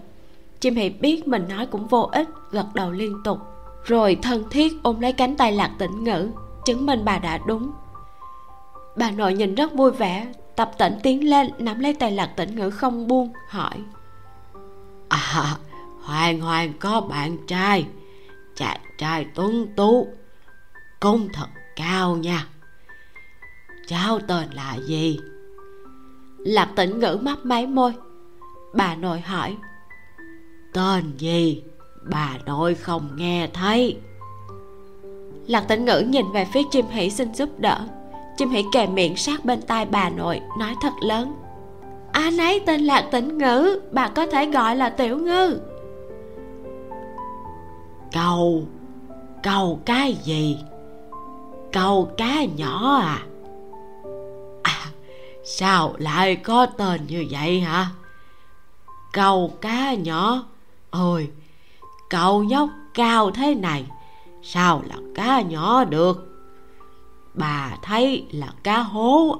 Chiêm Hỉ biết mình nói cũng vô ích, gật đầu liên tục, rồi thân thiết ôm lấy cánh tay Lạc Tĩnh Ngữ, chứng minh bà đã đúng. Bà nội nhìn rất vui vẻ, tập tỉnh tiến lên nắm lấy tay Lạc Tĩnh Ngữ không buông, hỏi, à, Hoang Hoang có bạn trai, chàng trai tuấn tú, công thật cao nha. Cháu tên là gì? Lạc Tĩnh Ngữ mấp máy môi. Bà nội hỏi, tên gì? Bà nội không nghe thấy. Lạc Tĩnh Ngữ nhìn về phía Chiêm Hỉ xin giúp đỡ. Chiêm Hỉ kề miệng sát bên tai bà nội, nói thật lớn, anh ấy tên Lạc Tĩnh Ngữ, bà có thể gọi là Tiểu Ngư. Câu, câu cái gì? Câu cá nhỏ à? À, sao lại có tên như vậy hả? Câu cá nhỏ. Ôi, cậu nhóc cao thế này sao là cá nhỏ được? Bà thấy là cá hố,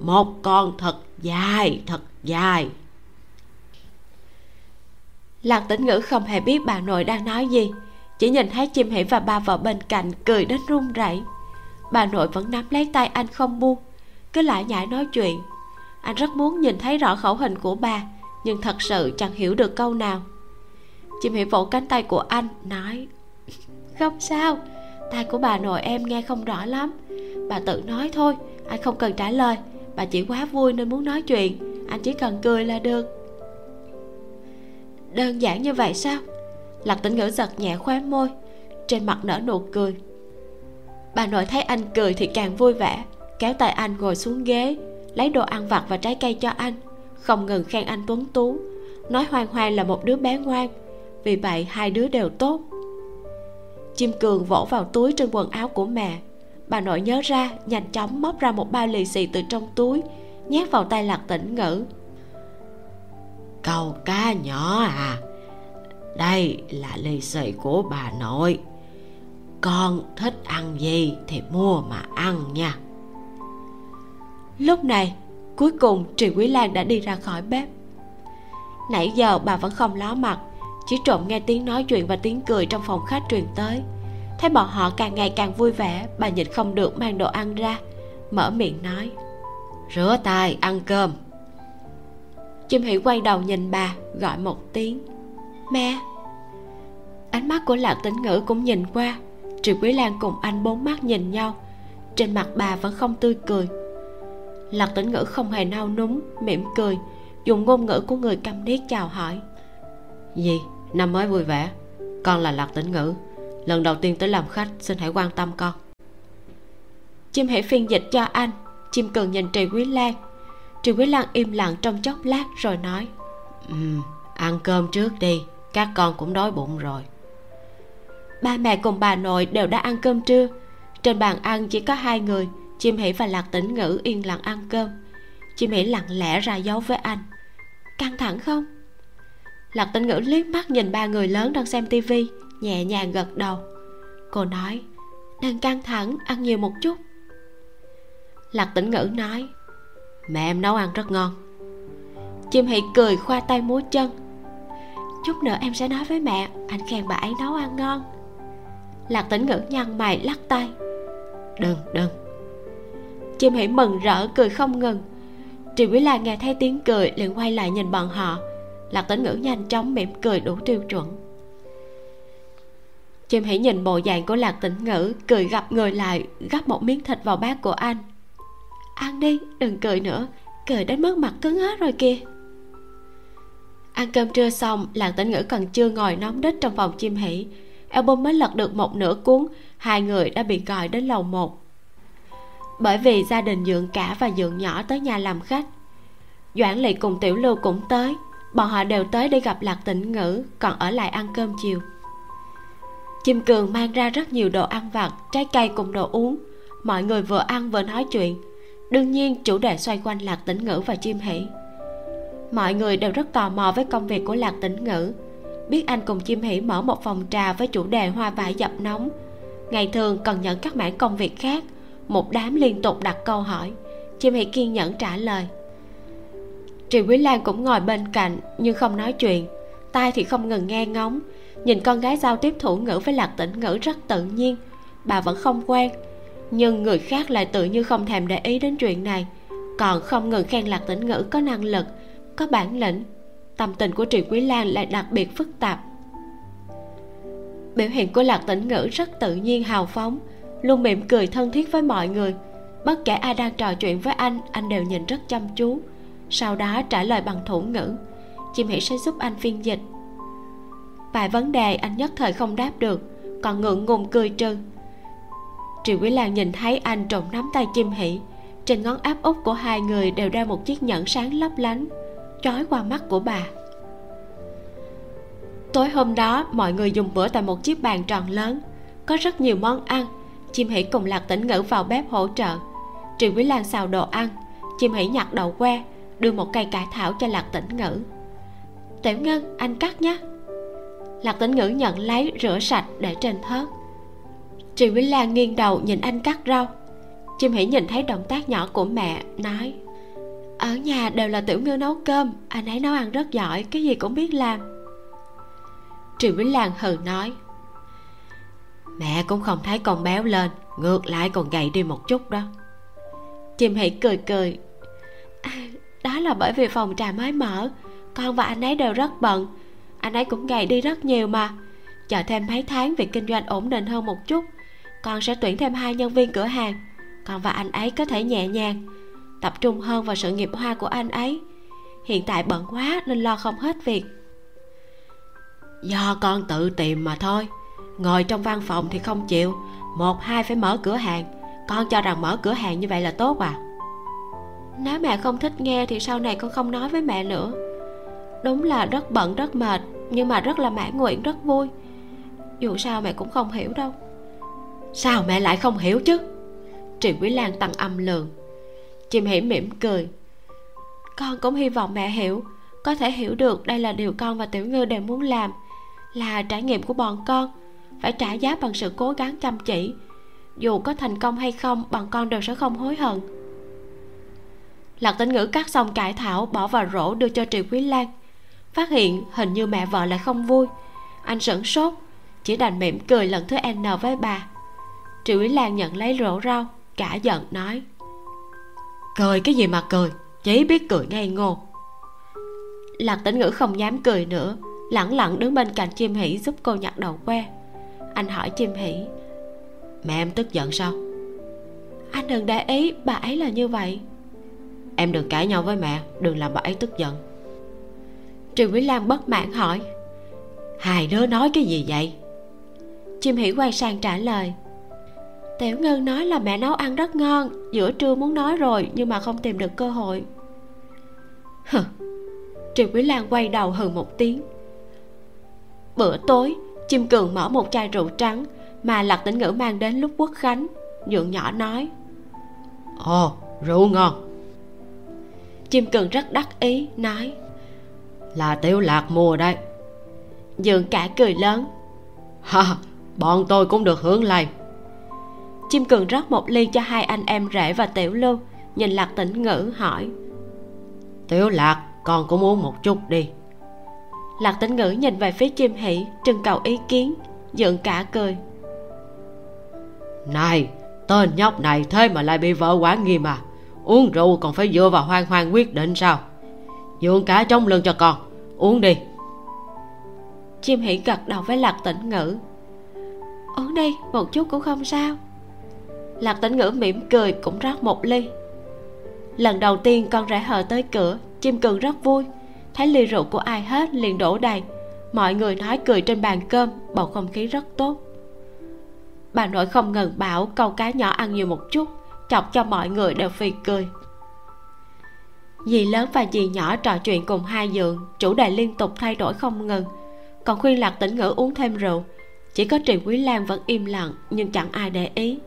một con thật dài, thật dài. Lạc Tĩnh Ngữ không hề biết bà nội đang nói gì, chỉ nhìn thấy Chiêm Hỉ và ba vào bên cạnh cười đến run rẩy. Bà nội vẫn nắm lấy tay anh không buông, cứ lại nhải nói chuyện. Anh rất muốn nhìn thấy rõ khẩu hình của bà, nhưng thật sự chẳng hiểu được câu nào. Chiêm Hỉ vỗ cánh tay của anh nói: "Không sao, tai của bà nội em nghe không rõ lắm. Bà tự nói thôi, anh không cần trả lời. Bà chỉ quá vui nên muốn nói chuyện, anh chỉ cần cười là được." "Đơn giản như vậy sao?" Lạc Tĩnh Ngữ giật nhẹ khóe môi, trên mặt nở nụ cười. Bà nội thấy anh cười thì càng vui vẻ, kéo tay anh ngồi xuống ghế, lấy đồ ăn vặt và trái cây cho anh, không ngừng khen anh tuấn tú, nói Hoang Hoang là một đứa bé ngoan, vì vậy hai đứa đều tốt. Chiêm Cường vỗ vào túi trên quần áo của mẹ. Bà nội nhớ ra, nhanh chóng móc ra một bao lì xì từ trong túi, nhét vào tay Lạc Tĩnh Ngữ. "Cậu cá nhỏ à, đây là lì xì của bà nội, con thích ăn gì thì mua mà ăn nha." Lúc này cuối cùng Triệu Quý Lan đã đi ra khỏi bếp. Nãy giờ bà vẫn không ló mặt, chỉ trộm nghe tiếng nói chuyện và tiếng cười trong phòng khách truyền tới. Thấy bọn họ càng ngày càng vui vẻ, bà nhịn không được mang đồ ăn ra, mở miệng nói: "Rửa tay ăn cơm." Chiêm Hỉ quay đầu nhìn bà, gọi một tiếng: "Mẹ." Ánh mắt của Lạc Tĩnh Ngữ cũng nhìn qua. Triệu Quý Lan cùng anh bốn mắt nhìn nhau, trên mặt bà vẫn không tươi cười. Lạc Tĩnh Ngữ không hề nao núng, mỉm cười, dùng ngôn ngữ của người câm điếc chào hỏi: "Gì, năm mới vui vẻ. Con là Lạc Tĩnh Ngữ, lần đầu tiên tới làm khách, xin hãy quan tâm con." Chiêm Hỉ phiên dịch cho anh. Chiêm Cường nhìn Triệu Quý Lan. Triệu Quý Lan im lặng trong chốc lát rồi nói: um, "Ăn cơm trước đi, các con cũng đói bụng rồi." Ba mẹ cùng bà nội đều đã ăn cơm trưa. Trên bàn ăn chỉ có hai người, Chiêm Hỉ và Lạc Tĩnh Ngữ yên lặng ăn cơm. Chiêm Hỉ lặng lẽ ra dấu với anh: "Căng thẳng không?" Lạc Tĩnh Ngữ liếc mắt nhìn ba người lớn đang xem tivi, nhẹ nhàng gật đầu. Cô nói: "Đang căng thẳng, ăn nhiều một chút." Lạc Tĩnh Ngữ nói: "Mẹ em nấu ăn rất ngon." Chiêm Hỉ cười khoa tay múa chân: "Chút nữa em sẽ nói với mẹ, anh khen bà ấy nấu ăn ngon." Lạc Tĩnh Ngữ nhăn mày lắc tay: "Đừng, đừng." Chiêm Hỉ mừng rỡ cười không ngừng. Triệu Quý Lan nghe thấy tiếng cười liền quay lại nhìn bọn họ. Lạc Tĩnh Ngữ nhanh chóng mỉm cười đủ tiêu chuẩn. Chiêm Hỉ nhìn bộ dạng của Lạc Tĩnh Ngữ, cười gặp người lại, gắp một miếng thịt vào bát của anh: "Ăn đi, đừng cười nữa, cười đến mức mặt cứng hết rồi kìa." Ăn cơm trưa xong, Lạc Tĩnh Ngữ còn chưa ngồi nóng đít trong phòng Chiêm Hỉ, album mới lật được một nửa cuốn, hai người đã bị gọi đến lầu một. Bởi vì gia đình dượng cả và dượng nhỏ tới nhà làm khách, Doãn Lỵ cùng Tiểu Lưu cũng tới. Bọn họ đều tới để gặp Lạc Tĩnh Ngữ, còn ở lại ăn cơm chiều. Chiêm Cường mang ra rất nhiều đồ ăn vặt, trái cây cùng đồ uống. Mọi người vừa ăn vừa nói chuyện, đương nhiên chủ đề xoay quanh Lạc Tĩnh Ngữ và Chiêm Hỉ. Mọi người đều rất tò mò với công việc của Lạc Tĩnh Ngữ, biết anh cùng Chiêm Hỉ mở một phòng trà với chủ đề hoa vải dập nóng, ngày thường còn nhận các mảng công việc khác. Một đám liên tục đặt câu hỏi, Chiêm Hỉ kiên nhẫn trả lời. Triệu Quý Lan cũng ngồi bên cạnh nhưng không nói chuyện, tai thì không ngừng nghe ngóng. Nhìn con gái giao tiếp thủ ngữ với Lạc Tĩnh Ngữ rất tự nhiên, bà vẫn không quen, nhưng người khác lại tự như không thèm để ý đến chuyện này, còn không ngừng khen Lạc Tĩnh Ngữ có năng lực, có bản lĩnh. Tâm tình của Triệu Quý Lan lại đặc biệt phức tạp. Biểu hiện của Lạc Tĩnh Ngữ rất tự nhiên hào phóng, luôn mỉm cười thân thiết với mọi người. Bất kể ai đang trò chuyện với anh, anh đều nhìn rất chăm chú, sau đó trả lời bằng thủ ngữ. Chiêm Hỉ sẽ giúp anh phiên dịch. Vài vấn đề anh nhất thời không đáp được, còn ngượng ngùng cười trừ. Triệu Quý Lan nhìn thấy anh trộm nắm tay Chiêm Hỉ, trên ngón áp út của hai người đều đeo một chiếc nhẫn sáng lấp lánh, chói qua mắt của bà. Tối hôm đó mọi người dùng bữa tại một chiếc bàn tròn lớn, có rất nhiều món ăn. Chiêm Hỉ cùng Lạc Tĩnh Ngữ vào bếp hỗ trợ. Triệu Quý Lan xào đồ ăn, Chiêm Hỉ nhặt đậu que, đưa một cây cải thảo cho Lạc Tĩnh Ngữ. "Tiểu Ngân, anh cắt nhé." Lạc Tĩnh Ngữ nhận lấy, rửa sạch để trên thớt. Triệu Quý Lan nghiêng đầu nhìn anh cắt rau. Chiêm Hỉ nhìn thấy động tác nhỏ của mẹ, nói: Ở nhà đều là Tiểu Miêu nấu cơm, anh ấy nấu ăn rất giỏi, cái gì cũng biết làm. Triệu Quý Lan hừ nói, mẹ cũng không thấy con béo lên, ngược lại còn gầy đi một chút đó. Chiêm Hỉ cười cười, à, đó là bởi vì phòng trà mới mở, con và anh ấy đều rất bận, anh ấy cũng gầy đi rất nhiều mà. Chờ thêm mấy tháng việc kinh doanh ổn định hơn một chút, con sẽ tuyển thêm hai nhân viên cửa hàng, con và anh ấy có thể nhẹ nhàng tập trung hơn vào sự nghiệp hoa của anh ấy. Hiện tại bận quá nên lo không hết việc. Do con tự tìm mà thôi, ngồi trong văn phòng thì không chịu, một hai phải mở cửa hàng. Con cho rằng mở cửa hàng như vậy là tốt à? Nếu mẹ không thích nghe thì sau này con không nói với mẹ nữa. Đúng là rất bận rất mệt, nhưng mà rất là mãn nguyện, rất vui. Dù sao mẹ cũng không hiểu đâu. Sao mẹ lại không hiểu chứ? Triệu Quý Lan tăng âm lượng. Chiêm Hỉ mỉm cười, con cũng hy vọng mẹ hiểu, có thể hiểu được đây là điều con và Tiểu Ngư đều muốn làm, là trải nghiệm của bọn con, phải trả giá bằng sự cố gắng chăm chỉ. Dù có thành công hay không, bọn con đều sẽ không hối hận. Lạc Tĩnh Ngữ cắt xong cải thảo, bỏ vào rổ đưa cho Triệu Quý Lan. Phát hiện hình như mẹ vợ lại không vui, anh sửng sốt, chỉ đành mỉm cười lần thứ N với bà. Triệu Quý Lan nhận lấy rổ rau, cả giận nói, cười cái gì mà cười, chỉ biết cười ngây ngô. Lạc Tĩnh Ngữ không dám cười nữa, lẳng lặng đứng bên cạnh Chiêm Hỉ giúp cô nhặt đầu que. Anh hỏi Chiêm Hỉ, mẹ em tức giận sao? Anh đừng để ý, bà ấy là như vậy. Em đừng cãi nhau với mẹ, đừng làm bà ấy tức giận. Triệu Quý Lan bất mãn hỏi, hai đứa nói cái gì vậy? Chiêm Hỉ quay sang trả lời, Tiểu Ngư nói là mẹ nấu ăn rất ngon, giữa trưa muốn nói rồi nhưng mà không tìm được cơ hội. Hừ. Triệu Quý Lan quay đầu hừ một tiếng. Bữa tối Chiêm Cường mở một chai rượu trắng mà Lạc Tĩnh Ngữ mang đến lúc Quốc Khánh, nhượng nhỏ nói, ồ, rượu ngon. Chiêm Cường rất đắc ý nói, là Tiểu Lạc mua đây. Dượng cả cười lớn, ha, bọn tôi cũng được hưởng lây. Chiêm Cường rót một ly cho hai anh em rể và Tiểu Lưu, nhìn Lạc Tĩnh Ngữ hỏi, Tiểu Lạc, con cũng uống một chút đi. Lạc Tĩnh Ngữ nhìn về phía Chiêm Hỉ, trưng cầu ý kiến. Dượng cả cười, này, tên nhóc này thế mà lại bị vợ quản nghiêm à? Uống rượu còn phải dựa vào Hoang Hoang quyết định sao? Dượng cả chống lưng cho con, uống đi. Chiêm Hỉ gật đầu với Lạc Tĩnh Ngữ, uống đi, một chút cũng không sao. Lạc Tĩnh Ngữ mỉm cười cũng rót một ly. Lần đầu tiên con rể hờ tới cửa, Chiêm Cường rất vui, thấy ly rượu của ai hết liền đổ đầy. Mọi người nói cười trên bàn cơm, bầu không khí rất tốt. Bà nội không ngừng bảo câu cá nhỏ ăn nhiều một chút, chọc cho mọi người đều phì cười. Dì lớn và dì nhỏ trò chuyện cùng hai dượng, chủ đề liên tục thay đổi không ngừng, còn khuyên Lạc Tĩnh Ngữ uống thêm rượu. Chỉ có Triệu Quý Lan vẫn im lặng, nhưng chẳng ai để ý.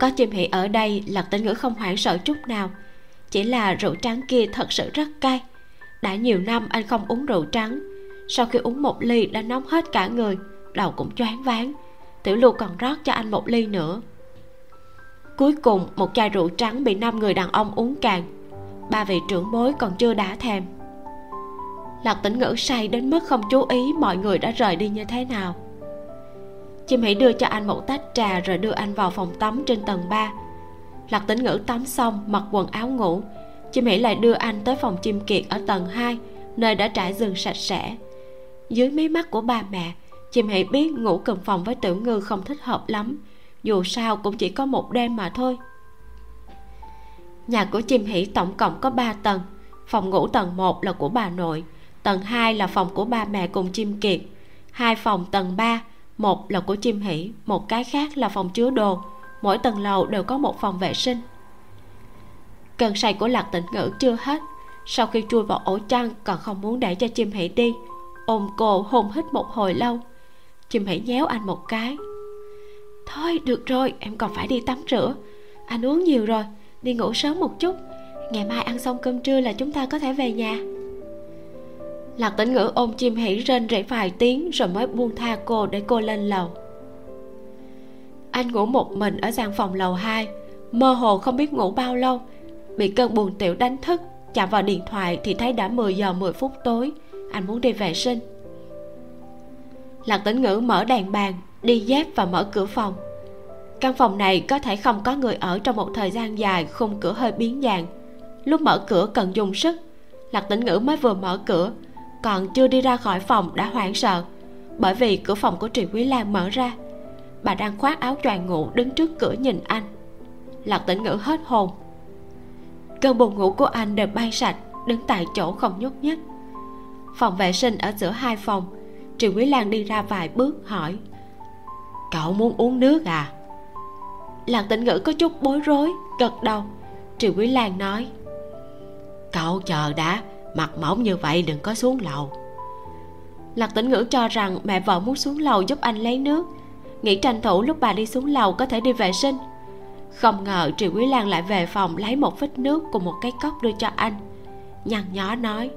Có Chiêm Hỉ ở đây, Lạc Tĩnh Ngữ không hoảng sợ chút nào. Chỉ là rượu trắng kia thật sự rất cay. Đã nhiều năm anh không uống rượu trắng, sau khi uống một ly đã nóng hết cả người, đầu cũng choáng váng. Tiểu Lưu còn rót cho anh một ly nữa. Cuối cùng một chai rượu trắng bị năm người đàn ông uống cạn. Ba vị trưởng bối còn chưa đã thèm. Lạc Tĩnh Ngữ say đến mức không chú ý mọi người đã rời đi như thế nào. Chiêm Hỉ đưa cho anh một tách trà rồi đưa anh vào phòng tắm trên tầng ba. Lạc Tĩnh Ngữ tắm xong mặc quần áo ngủ, Chiêm Hỉ lại đưa anh tới phòng Chiêm Kiệt ở tầng hai, nơi đã trải giường sạch sẽ. Dưới mí mắt của ba mẹ, Chiêm Hỉ biết ngủ cùng phòng với Tiểu Ngư không thích hợp lắm, dù sao cũng chỉ có một đêm mà thôi. Nhà của Chiêm Hỉ tổng cộng có ba tầng, phòng ngủ tầng một là của bà nội, tầng hai là phòng của ba mẹ cùng Chiêm Kiệt, hai phòng tầng ba, một là của Chiêm Hỉ, một cái khác là phòng chứa đồ. Mỗi tầng lầu đều có một phòng vệ sinh. Cơn say của Lạc Tĩnh Ngữ chưa hết, sau khi chui vào ổ chăn còn không muốn để cho Chiêm Hỉ đi, ôm cô hôn hít một hồi lâu. Chiêm Hỉ nhéo anh một cái, thôi được rồi, em còn phải đi tắm rửa, anh uống nhiều rồi, đi ngủ sớm một chút, ngày mai ăn xong cơm trưa là chúng ta có thể về nhà. Lạc Tĩnh Ngữ ôm Chiêm Hỉ rên rỉ vài tiếng rồi mới buông tha cô để cô lên lầu. Anh ngủ một mình ở gian phòng lầu hai, mơ hồ không biết ngủ bao lâu. bị cơn buồn tiểu đánh thức, chạm vào điện thoại thì thấy đã mười giờ mười phút tối. Anh muốn đi vệ sinh. Lạc Tĩnh Ngữ mở đèn bàn, đi dép và mở cửa phòng. Căn phòng này có thể không có người ở trong một thời gian dài, khung cửa hơi biến dạng. Lúc mở cửa cần dùng sức. Lạc Tĩnh Ngữ mới vừa mở cửa, còn chưa đi ra khỏi phòng đã hoảng sợ, bởi vì cửa phòng của Triệu Quý Lan mở ra. Bà đang khoác áo choàng ngủ đứng trước cửa nhìn anh. Lạc Tĩnh Ngữ hết hồn. Cơn buồn ngủ của anh đều bay sạch, đứng tại chỗ không nhúc nhích. Phòng vệ sinh ở giữa hai phòng. Triệu Quý Lan đi ra vài bước hỏi: "Cậu muốn uống nước à?" Lạc Tĩnh Ngữ có chút bối rối, gật đầu. Triệu Quý Lan nói: "Cậu chờ đã, mặt mỏng như vậy đừng có xuống lầu." Lạc Tĩnh Ngữ cho rằng mẹ vợ muốn xuống lầu giúp anh lấy nước, nghĩ tranh thủ lúc bà đi xuống lầu có thể đi vệ sinh. Không ngờ Triệu Quý Lan lại về phòng lấy một phích nước cùng một cái cốc đưa cho anh, nhăn nhó nói: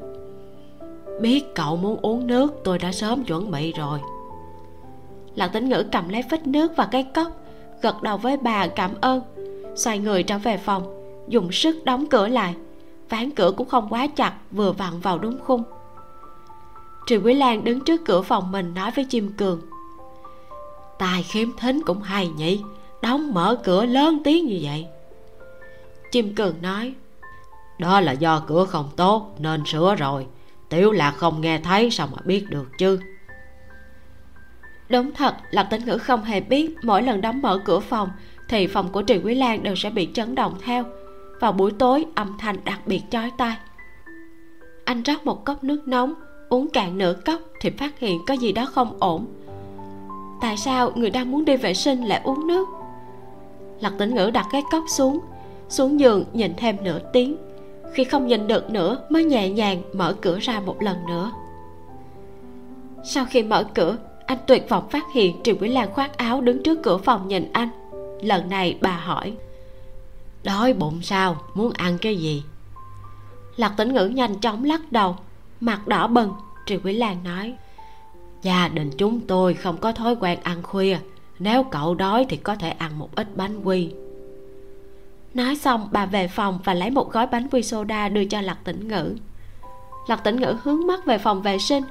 "Biết cậu muốn uống nước, tôi đã sớm chuẩn bị rồi." Lạc Tĩnh Ngữ cầm lấy phích nước và cái cốc, gật đầu với bà cảm ơn, xoay người trở về phòng, dùng sức đóng cửa lại. Ván cửa cũng không quá chặt, vừa vặn vào đúng khung. Triệu Quý Lan đứng trước cửa phòng mình nói với Chiêm Cường: "Tài khiếm thính cũng hay nhỉ, đóng mở cửa lớn tiếng như vậy." Chiêm Cường nói: "Đó là do cửa không tốt nên sửa rồi, Tiểu Lạc không nghe thấy sao mà biết được chứ." Đúng thật, Lạc Tĩnh Ngữ không hề biết mỗi lần đóng mở cửa phòng thì phòng của Triệu Quý Lan đều sẽ bị chấn động theo. Vào buổi tối âm thanh đặc biệt chói tai. Anh rót một cốc nước nóng, uống cạn nửa cốc thì phát hiện có gì đó không ổn. Tại sao người đang muốn đi vệ sinh lại uống nước? Lạc Tĩnh Ngữ đặt cái cốc xuống, xuống giường nhìn thêm nửa tiếng. Khi không nhìn được nữa mới nhẹ nhàng mở cửa ra một lần nữa. Sau khi mở cửa, anh tuyệt vọng phát hiện Triệu Quý Lan khoác áo đứng trước cửa phòng nhìn anh. Lần này bà hỏi: "Đói bụng sao, muốn ăn cái gì?" Lạc Tĩnh Ngữ nhanh chóng lắc đầu, mặt đỏ bừng. Triệu Quý Lan nói: "Gia đình chúng tôi không có thói quen ăn khuya, nếu cậu đói thì có thể ăn một ít bánh quy." Nói xong bà về phòng và lấy một gói bánh quy soda đưa cho Lạc Tĩnh Ngữ. Lạc Tĩnh Ngữ hướng mắt về phòng vệ sinh.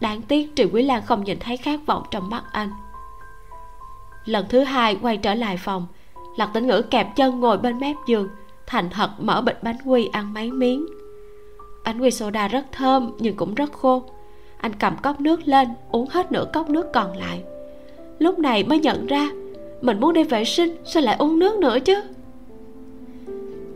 Đáng tiếc Triệu Quý Lan không nhìn thấy khát vọng trong mắt anh. Lần thứ hai quay trở lại phòng, Lạc Tĩnh Ngữ kẹp chân ngồi bên mép giường, thành thật mở bịch bánh quy ăn mấy miếng. Bánh quy soda rất thơm nhưng cũng rất khô. Anh cầm cốc nước lên uống hết nửa cốc nước còn lại. Lúc này mới nhận ra mình muốn đi vệ sinh sao lại uống nước nữa chứ.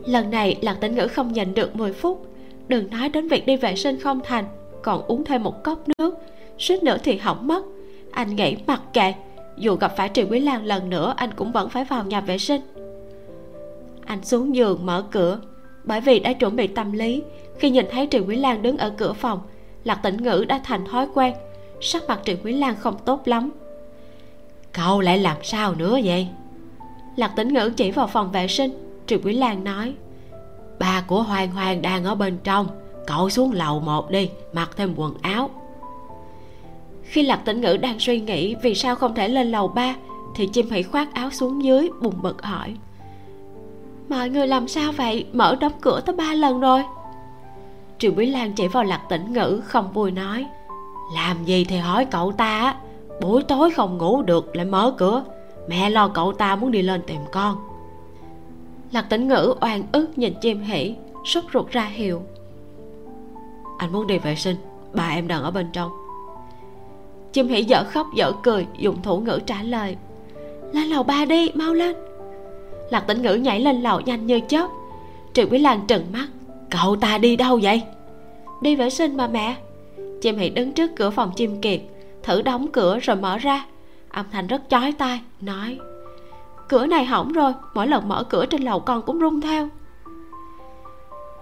Lần này Lạc Tĩnh Ngữ không nhịn được mười phút. Đừng nói đến việc đi vệ sinh không thành, còn uống thêm một cốc nước, suýt nữa thì hỏng mất. Anh nghĩ mặc kệ, dù gặp phải Triệu Quý Lan lần nữa anh cũng vẫn phải vào nhà vệ sinh. Anh xuống giường mở cửa. Bởi vì đã chuẩn bị tâm lý, khi nhìn thấy Triệu Quý Lan đứng ở cửa phòng, Lạc Tĩnh Ngữ đã thành thói quen. Sắc mặt Triệu Quý Lan không tốt lắm. "Cậu lại làm sao nữa vậy?" Lạc Tĩnh Ngữ chỉ vào phòng vệ sinh. Triệu Quý Lan nói: "Ba của Hoang Hoang đang ở bên trong, cậu xuống lầu một đi, mặc thêm quần áo." Khi Lạc Tĩnh Ngữ đang suy nghĩ vì sao không thể lên lầu ba thì Chiêm Hỉ khoác áo xuống dưới buồn bực hỏi: "Mọi người làm sao vậy, mở đóng cửa tới ba lần rồi." Triệu Quý Lan chỉ vào Lạc Tĩnh Ngữ không vui nói: "Làm gì thì hỏi cậu ta, buổi tối không ngủ được lại mở cửa, mẹ lo cậu ta muốn đi lên tìm con." Lạc Tĩnh Ngữ oan ức nhìn Chiêm Hỉ, sốt ruột ra hiệu: "Anh muốn đi vệ sinh, bà em đang ở bên trong." Chiêm Hỉ dở khóc dở cười, dùng thủ ngữ trả lời: "Lên lầu ba đi, mau lên." Lạc Tĩnh Ngữ nhảy lên lầu nhanh như chớp. Triệu Quý Lan trừng mắt: "Cậu ta đi đâu vậy?" "Đi vệ sinh mà mẹ." Chiêm Hỉ đứng trước cửa phòng Chiêm Kiệt, thử đóng cửa rồi mở ra. Âm thanh rất chói tai, nói: "Cửa này hỏng rồi, mỗi lần mở cửa trên lầu con cũng rung theo."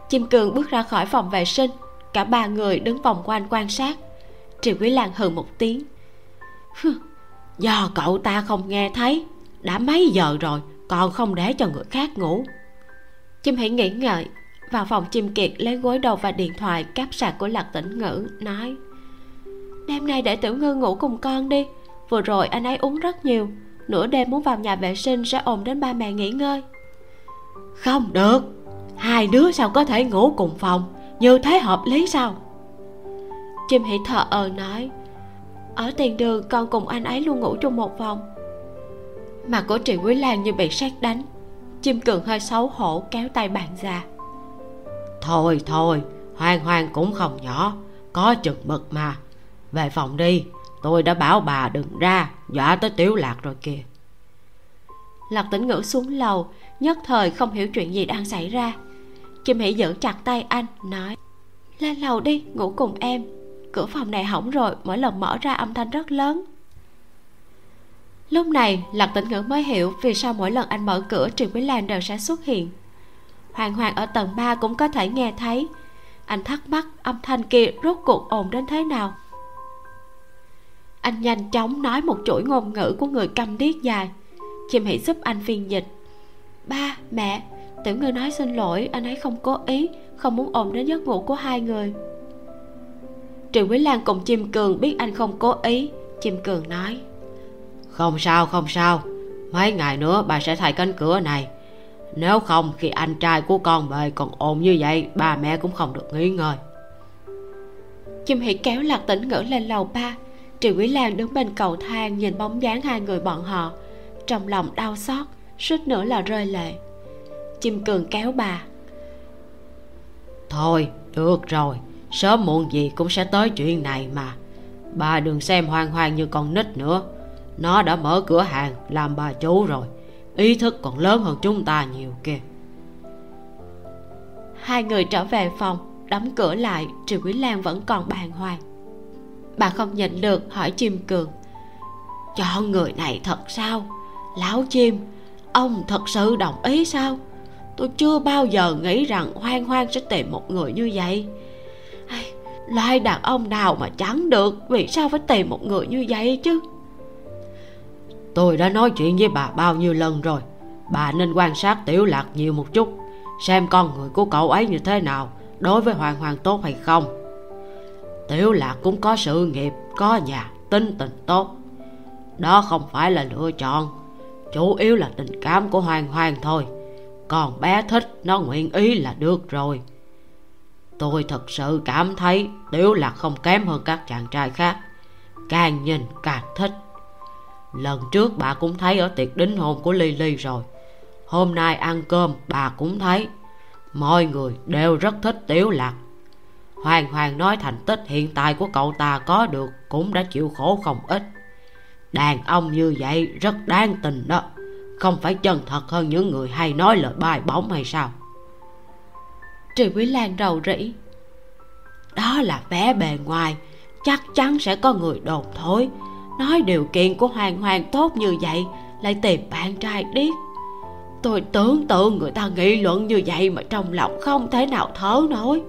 Chiêm Cường bước ra khỏi phòng vệ sinh. Cả ba người đứng vòng quanh quan sát. Triệu Quý Lan hừ một tiếng: "Do cậu ta không nghe thấy, đã mấy giờ rồi còn không để cho người khác ngủ." Chiêm Hỉ nghĩ ngợi, vào phòng Chiêm Kiệt lấy gối đầu và điện thoại cáp sạc của Lạc Tĩnh Ngữ, nói: "Đêm nay để Tiểu Ngư ngủ cùng con đi, vừa rồi anh ấy uống rất nhiều, nửa đêm muốn vào nhà vệ sinh sẽ ồn đến ba mẹ nghỉ ngơi." "Không được, Hai đứa sao có thể ngủ cùng phòng? Như thế hợp lý sao? Chiêm Hỉ thờ ơ nói, ở tiền đường con cùng anh ấy luôn ngủ trong một phòng. Mặt của Triệu Quý Lan như bị sét đánh. Chiêm Cường hơi xấu hổ kéo tay bạn ra. Thôi thôi, Hoang Hoang cũng không nhỏ, có chừng mực mà. Về phòng đi, tôi đã bảo bà đừng ra, dọa tới Tiểu Lạc rồi kìa. Lạc Tĩnh Ngữ xuống lầu, nhất thời không hiểu chuyện gì đang xảy ra. Chiêm Hỉ giữ chặt tay anh, nói, lên lầu đi, ngủ cùng em. Cửa phòng này hỏng rồi, mỗi lần mở ra âm thanh rất lớn. Lúc này Lạc Tĩnh Ngữ mới hiểu vì sao mỗi lần anh mở cửa Triệu Quý Lan đều sẽ xuất hiện. Hoàng Hoàng ở tầng ba cũng có thể nghe thấy. Anh thắc mắc âm thanh kia rốt cuộc ồn đến thế nào. Anh nhanh chóng nói một chuỗi ngôn ngữ của người câm điếc dài. Chiêm Hỉ giúp anh phiên dịch. Ba, mẹ, Tiểu Ngư nói xin lỗi, anh ấy không cố ý, không muốn ồn đến giấc ngủ của hai người. Triệu Quý Lan cùng Chiêm Cường biết anh không cố ý. Chiêm Cường nói, không sao không sao, mấy ngày nữa bà sẽ thay cánh cửa này. Nếu không khi anh trai của con về còn ồn như vậy, ba mẹ cũng không được nghỉ ngơi. Chiêm Hỉ kéo Lạc Tĩnh Ngữ lên lầu ba. Triệu Quý Lan đứng bên cầu thang nhìn bóng dáng hai người bọn họ, trong lòng đau xót, suýt nữa là rơi lệ. Chiêm Cường kéo bà, thôi được rồi, sớm muộn gì cũng sẽ tới chuyện này mà. Bà đừng xem Hoang Hoang như con nít nữa, nó đã mở cửa hàng làm bà chú rồi, ý thức còn lớn hơn chúng ta nhiều kìa. Hai người trở về phòng, đóng cửa lại. Triệu Quý Lan vẫn còn bàng hoàng. Bà không nhịn được hỏi Chiêm Cường, chọn người này thật sao? Lão Chiêm, ông thật sự đồng ý sao? Tôi chưa bao giờ nghĩ rằng Hoang Hoang sẽ tìm một người như vậy. Ai, loại đàn ông nào mà chẳng được, vì sao phải tìm một người như vậy chứ? Tôi đã nói chuyện với bà bao nhiêu lần rồi, bà nên quan sát Tiểu Lạc nhiều một chút, xem con người của cậu ấy như thế nào, đối với Hoàng Hoàng tốt hay không. Tiểu Lạc cũng có sự nghiệp, có nhà, tính tình tốt, đó không phải là lựa chọn, chủ yếu là tình cảm của Hoàng Hoàng thôi. Còn bé thích, nó nguyện ý là được rồi. Tôi thật sự cảm thấy Tiểu Lạc không kém hơn các chàng trai khác, càng nhìn càng thích. Lần trước bà cũng thấy ở tiệc đính hôn của Lily rồi, hôm nay ăn cơm bà cũng thấy, mọi người đều rất thích Tiểu Lạc. Hoàng Hoàng nói thành tích hiện tại của cậu ta có được cũng đã chịu khổ không ít. Đàn ông như vậy rất đáng tình đó, không phải chân thật hơn những người hay nói lời bài bóng hay sao? Triệu Quý Lan rầu rĩ, đó là vẻ bề ngoài, chắc chắn sẽ có người đồn thối, nói điều kiện của Hoàng Hoàng tốt như vậy lại tìm bạn trai điếc. Tôi tưởng tượng người ta nghị luận như vậy mà trong lòng không thể nào thở nổi.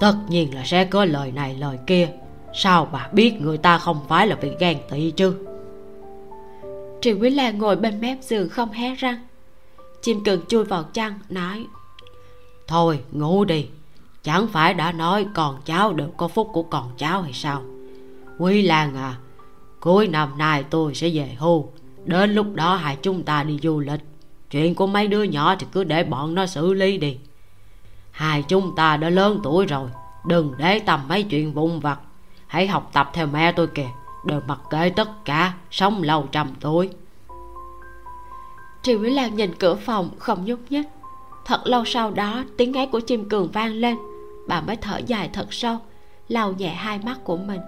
Tất nhiên là sẽ có lời này lời kia, sao bà biết người ta không phải là vì ghen tị chứ? Triệu Quý Lan ngồi bên mép giường không hé răng. Chiêm Cường chui vào chăn nói, thôi ngủ đi, chẳng phải đã nói con cháu đều có phúc của con cháu hay sao? Quý Lan à, cuối năm nay tôi sẽ về hưu, đến lúc đó hai chúng ta đi du lịch. Chuyện của mấy đứa nhỏ thì cứ để bọn nó xử lý đi, hai chúng ta đã lớn tuổi rồi, đừng để tâm mấy chuyện vụn vặt. Hãy học tập theo mẹ tôi kìa, đều mặc kệ tất cả, sống lâu trăm tuổi. Triệu Quý Lan nhìn cửa phòng không nhúc nhích. Thật lâu sau đó tiếng ngáy của Chiêm Cường vang lên, bà mới thở dài thật sâu, lau nhẹ hai mắt của mình.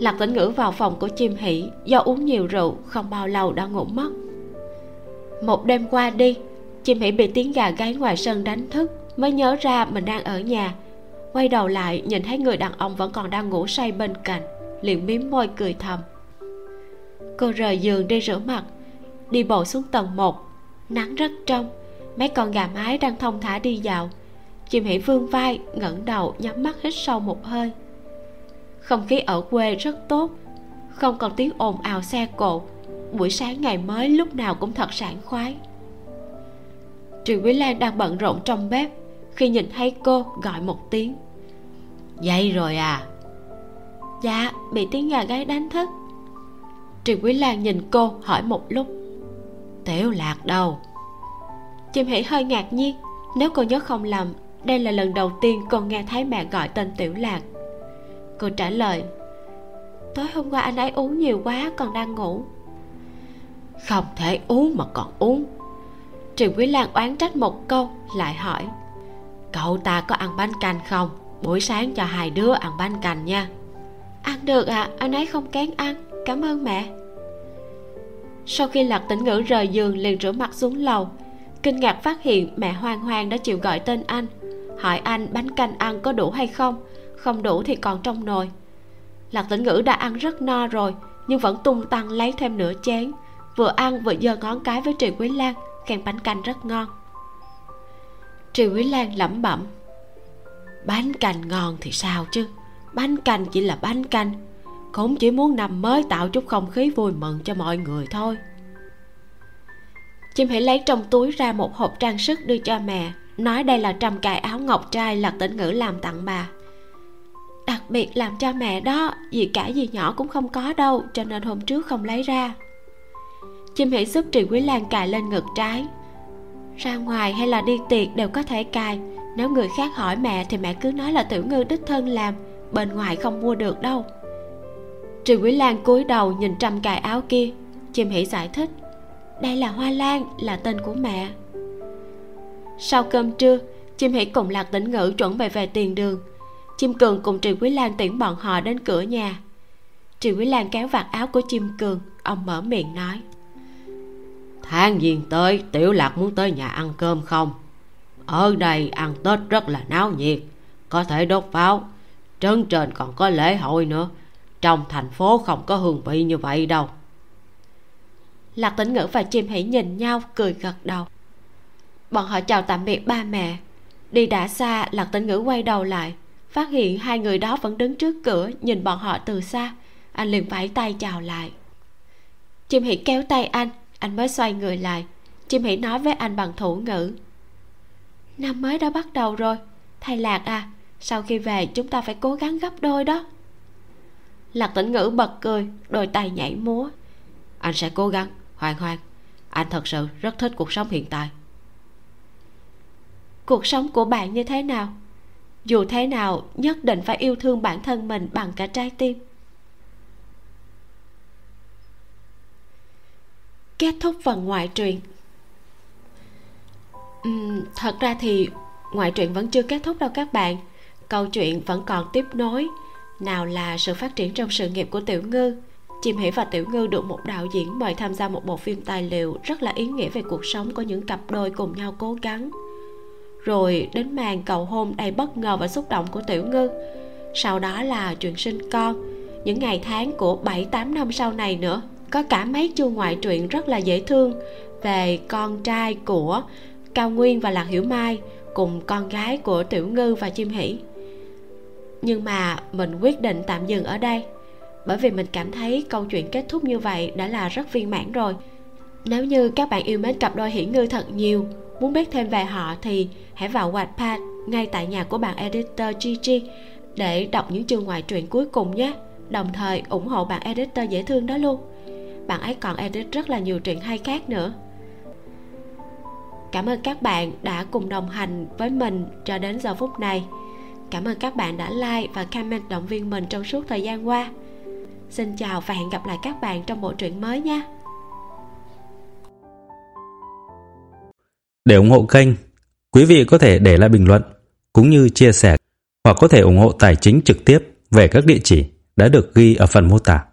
Lạc Tĩnh Ngữ vào phòng của Chiêm Hỉ, do uống nhiều rượu không bao lâu đã ngủ mất. Một đêm qua đi, Chiêm Hỉ bị tiếng gà gáy ngoài sân đánh thức, mới nhớ ra mình đang ở nhà. Quay đầu lại nhìn thấy người đàn ông vẫn còn đang ngủ say bên cạnh, liền mím môi cười thầm. Cô rời giường đi rửa mặt, đi bộ xuống tầng một. Nắng rất trong, mấy con gà mái đang thong thả đi dạo. Chiêm Hỉ vươn vai, ngẩng đầu, nhắm mắt hít sâu một hơi. Không khí ở quê rất tốt, không còn tiếng ồn ào xe cộ. Buổi sáng ngày mới lúc nào cũng thật sảng khoái. Triệu Quý Lan đang bận rộn trong bếp, khi nhìn thấy cô gọi một tiếng, dậy rồi à? Dạ, bị tiếng gà gáy đánh thức. Triệu Quý Lan nhìn cô hỏi một lúc, Tiểu Lạc đâu? Chiêm Hỉ hơi ngạc nhiên. Nếu cô nhớ không lầm, đây là lần đầu tiên cô nghe thấy mẹ gọi tên Tiểu Lạc. Cô trả lời, tối hôm qua anh ấy uống nhiều quá còn đang ngủ. Không thể uống mà còn uống. Triệu Quý Lan oán trách một câu, lại hỏi, cậu ta có ăn bánh canh không? Buổi sáng cho hai đứa ăn bánh canh nha. Ăn được à, anh ấy không kén ăn, cảm ơn mẹ. Sau khi Lạc Tĩnh Ngữ rời giường liền rửa mặt xuống lầu, kinh ngạc phát hiện mẹ Hoang Hoang đã chịu gọi tên anh, hỏi anh bánh canh ăn có đủ hay không, không đủ thì còn trong nồi. Lạc Tĩnh Ngữ đã ăn rất no rồi nhưng vẫn tung tăng lấy thêm nửa chén, vừa ăn vừa giơ ngón cái với Triệu Quý Lan, khen bánh canh rất ngon. Triệu Quý Lan lẩm bẩm, bánh canh ngon thì sao chứ, bánh canh chỉ là bánh canh, cũng chỉ muốn năm mới tạo chút không khí vui mừng cho mọi người thôi. Chiêm Hỉ lấy trong túi ra một hộp trang sức đưa cho mẹ, nói đây là trăm cài áo ngọc trai Lạc Tĩnh Ngữ làm tặng bà, đặc biệt làm cho mẹ đó, dì cả dì nhỏ cũng không có đâu, cho nên hôm trước không lấy ra. Chiêm Hỉ giúp Triệu Quý Lan cài lên ngực trái. Ra ngoài hay là đi tiệc đều có thể cài, nếu người khác hỏi mẹ thì mẹ cứ nói là Tiểu Ngư đích thân làm, bên ngoài không mua được đâu. Triệu Quý Lan cúi đầu nhìn trăm cài áo kia. Chiêm Hỉ giải thích, đây là hoa lan, là tên của mẹ. Sau cơm trưa, Chiêm Hỉ cùng Lạc Tĩnh Ngữ chuẩn bị về Tiền Đường. Chiêm Cường cùng Triệu Quý Lan tiễn bọn họ đến cửa nhà. Triệu Quý Lan kéo vạt áo của Chiêm Cường, ông mở miệng nói, tháng giêng tới Tiểu Lạc muốn tới nhà ăn cơm không? Ở đây ăn Tết rất là náo nhiệt, có thể đốt pháo, trấn trên còn có lễ hội nữa, trong thành phố không có hương vị như vậy đâu. Lạc Tĩnh Ngữ và Chiêm Hỉ nhìn nhau cười gật đầu. Bọn họ chào tạm biệt ba mẹ. Đi đã xa, Lạc Tĩnh Ngữ quay đầu lại, phát hiện hai người đó vẫn đứng trước cửa nhìn bọn họ từ xa. Anh liền vẫy tay chào lại. Chiêm Hỉ kéo tay anh, anh mới xoay người lại. Chiêm Hỉ nói với anh bằng thủ ngữ, năm mới đã bắt đầu rồi, thầy Lạc à, sau khi về chúng ta phải cố gắng gấp đôi đó. Lạc Tĩnh Ngữ bật cười, đôi tay nhảy múa. Anh sẽ cố gắng, Hoang Hoang, anh thật sự rất thích cuộc sống hiện tại. Cuộc sống của bạn như thế nào? Dù thế nào nhất định phải yêu thương bản thân mình bằng cả trái tim. Kết thúc phần ngoại truyện. Uhm, thật ra thì ngoại truyện vẫn chưa kết thúc đâu các bạn. Câu chuyện vẫn còn tiếp nối. Nào là sự phát triển trong sự nghiệp của Tiểu Ngư. Chiêm Hỉ và Tiểu Ngư được một đạo diễn mời tham gia một bộ phim tài liệu rất là ý nghĩa về cuộc sống của những cặp đôi cùng nhau cố gắng. Rồi đến màn cầu hôn đầy bất ngờ và xúc động của Tiểu Ngư. Sau đó là chuyện sinh con, những ngày tháng của bảy tám năm sau này nữa. Có cả mấy chương ngoại truyện rất là dễ thương về con trai của Cao Nguyên và Lạc Hiểu Mai cùng con gái của Tiểu Ngư và Chiêm Hỉ. Nhưng mà mình quyết định tạm dừng ở đây, bởi vì mình cảm thấy câu chuyện kết thúc như vậy đã là rất viên mãn rồi. Nếu như các bạn yêu mến cặp đôi Hỷ Ngư thật nhiều, muốn biết thêm về họ thì hãy vào Wattpad ngay tại nhà của bạn editor Gigi để đọc những chương ngoại truyện cuối cùng nhé. Đồng thời ủng hộ bạn editor dễ thương đó luôn. Bạn ấy còn edit rất là nhiều truyện hay khác nữa. Cảm ơn các bạn đã cùng đồng hành với mình cho đến giờ phút này. Cảm ơn các bạn đã like và comment động viên mình trong suốt thời gian qua. Xin chào và hẹn gặp lại các bạn trong bộ truyện mới nha. Để ủng hộ kênh, quý vị có thể để lại bình luận cũng như chia sẻ, hoặc có thể ủng hộ tài chính trực tiếp về các địa chỉ đã được ghi ở phần mô tả.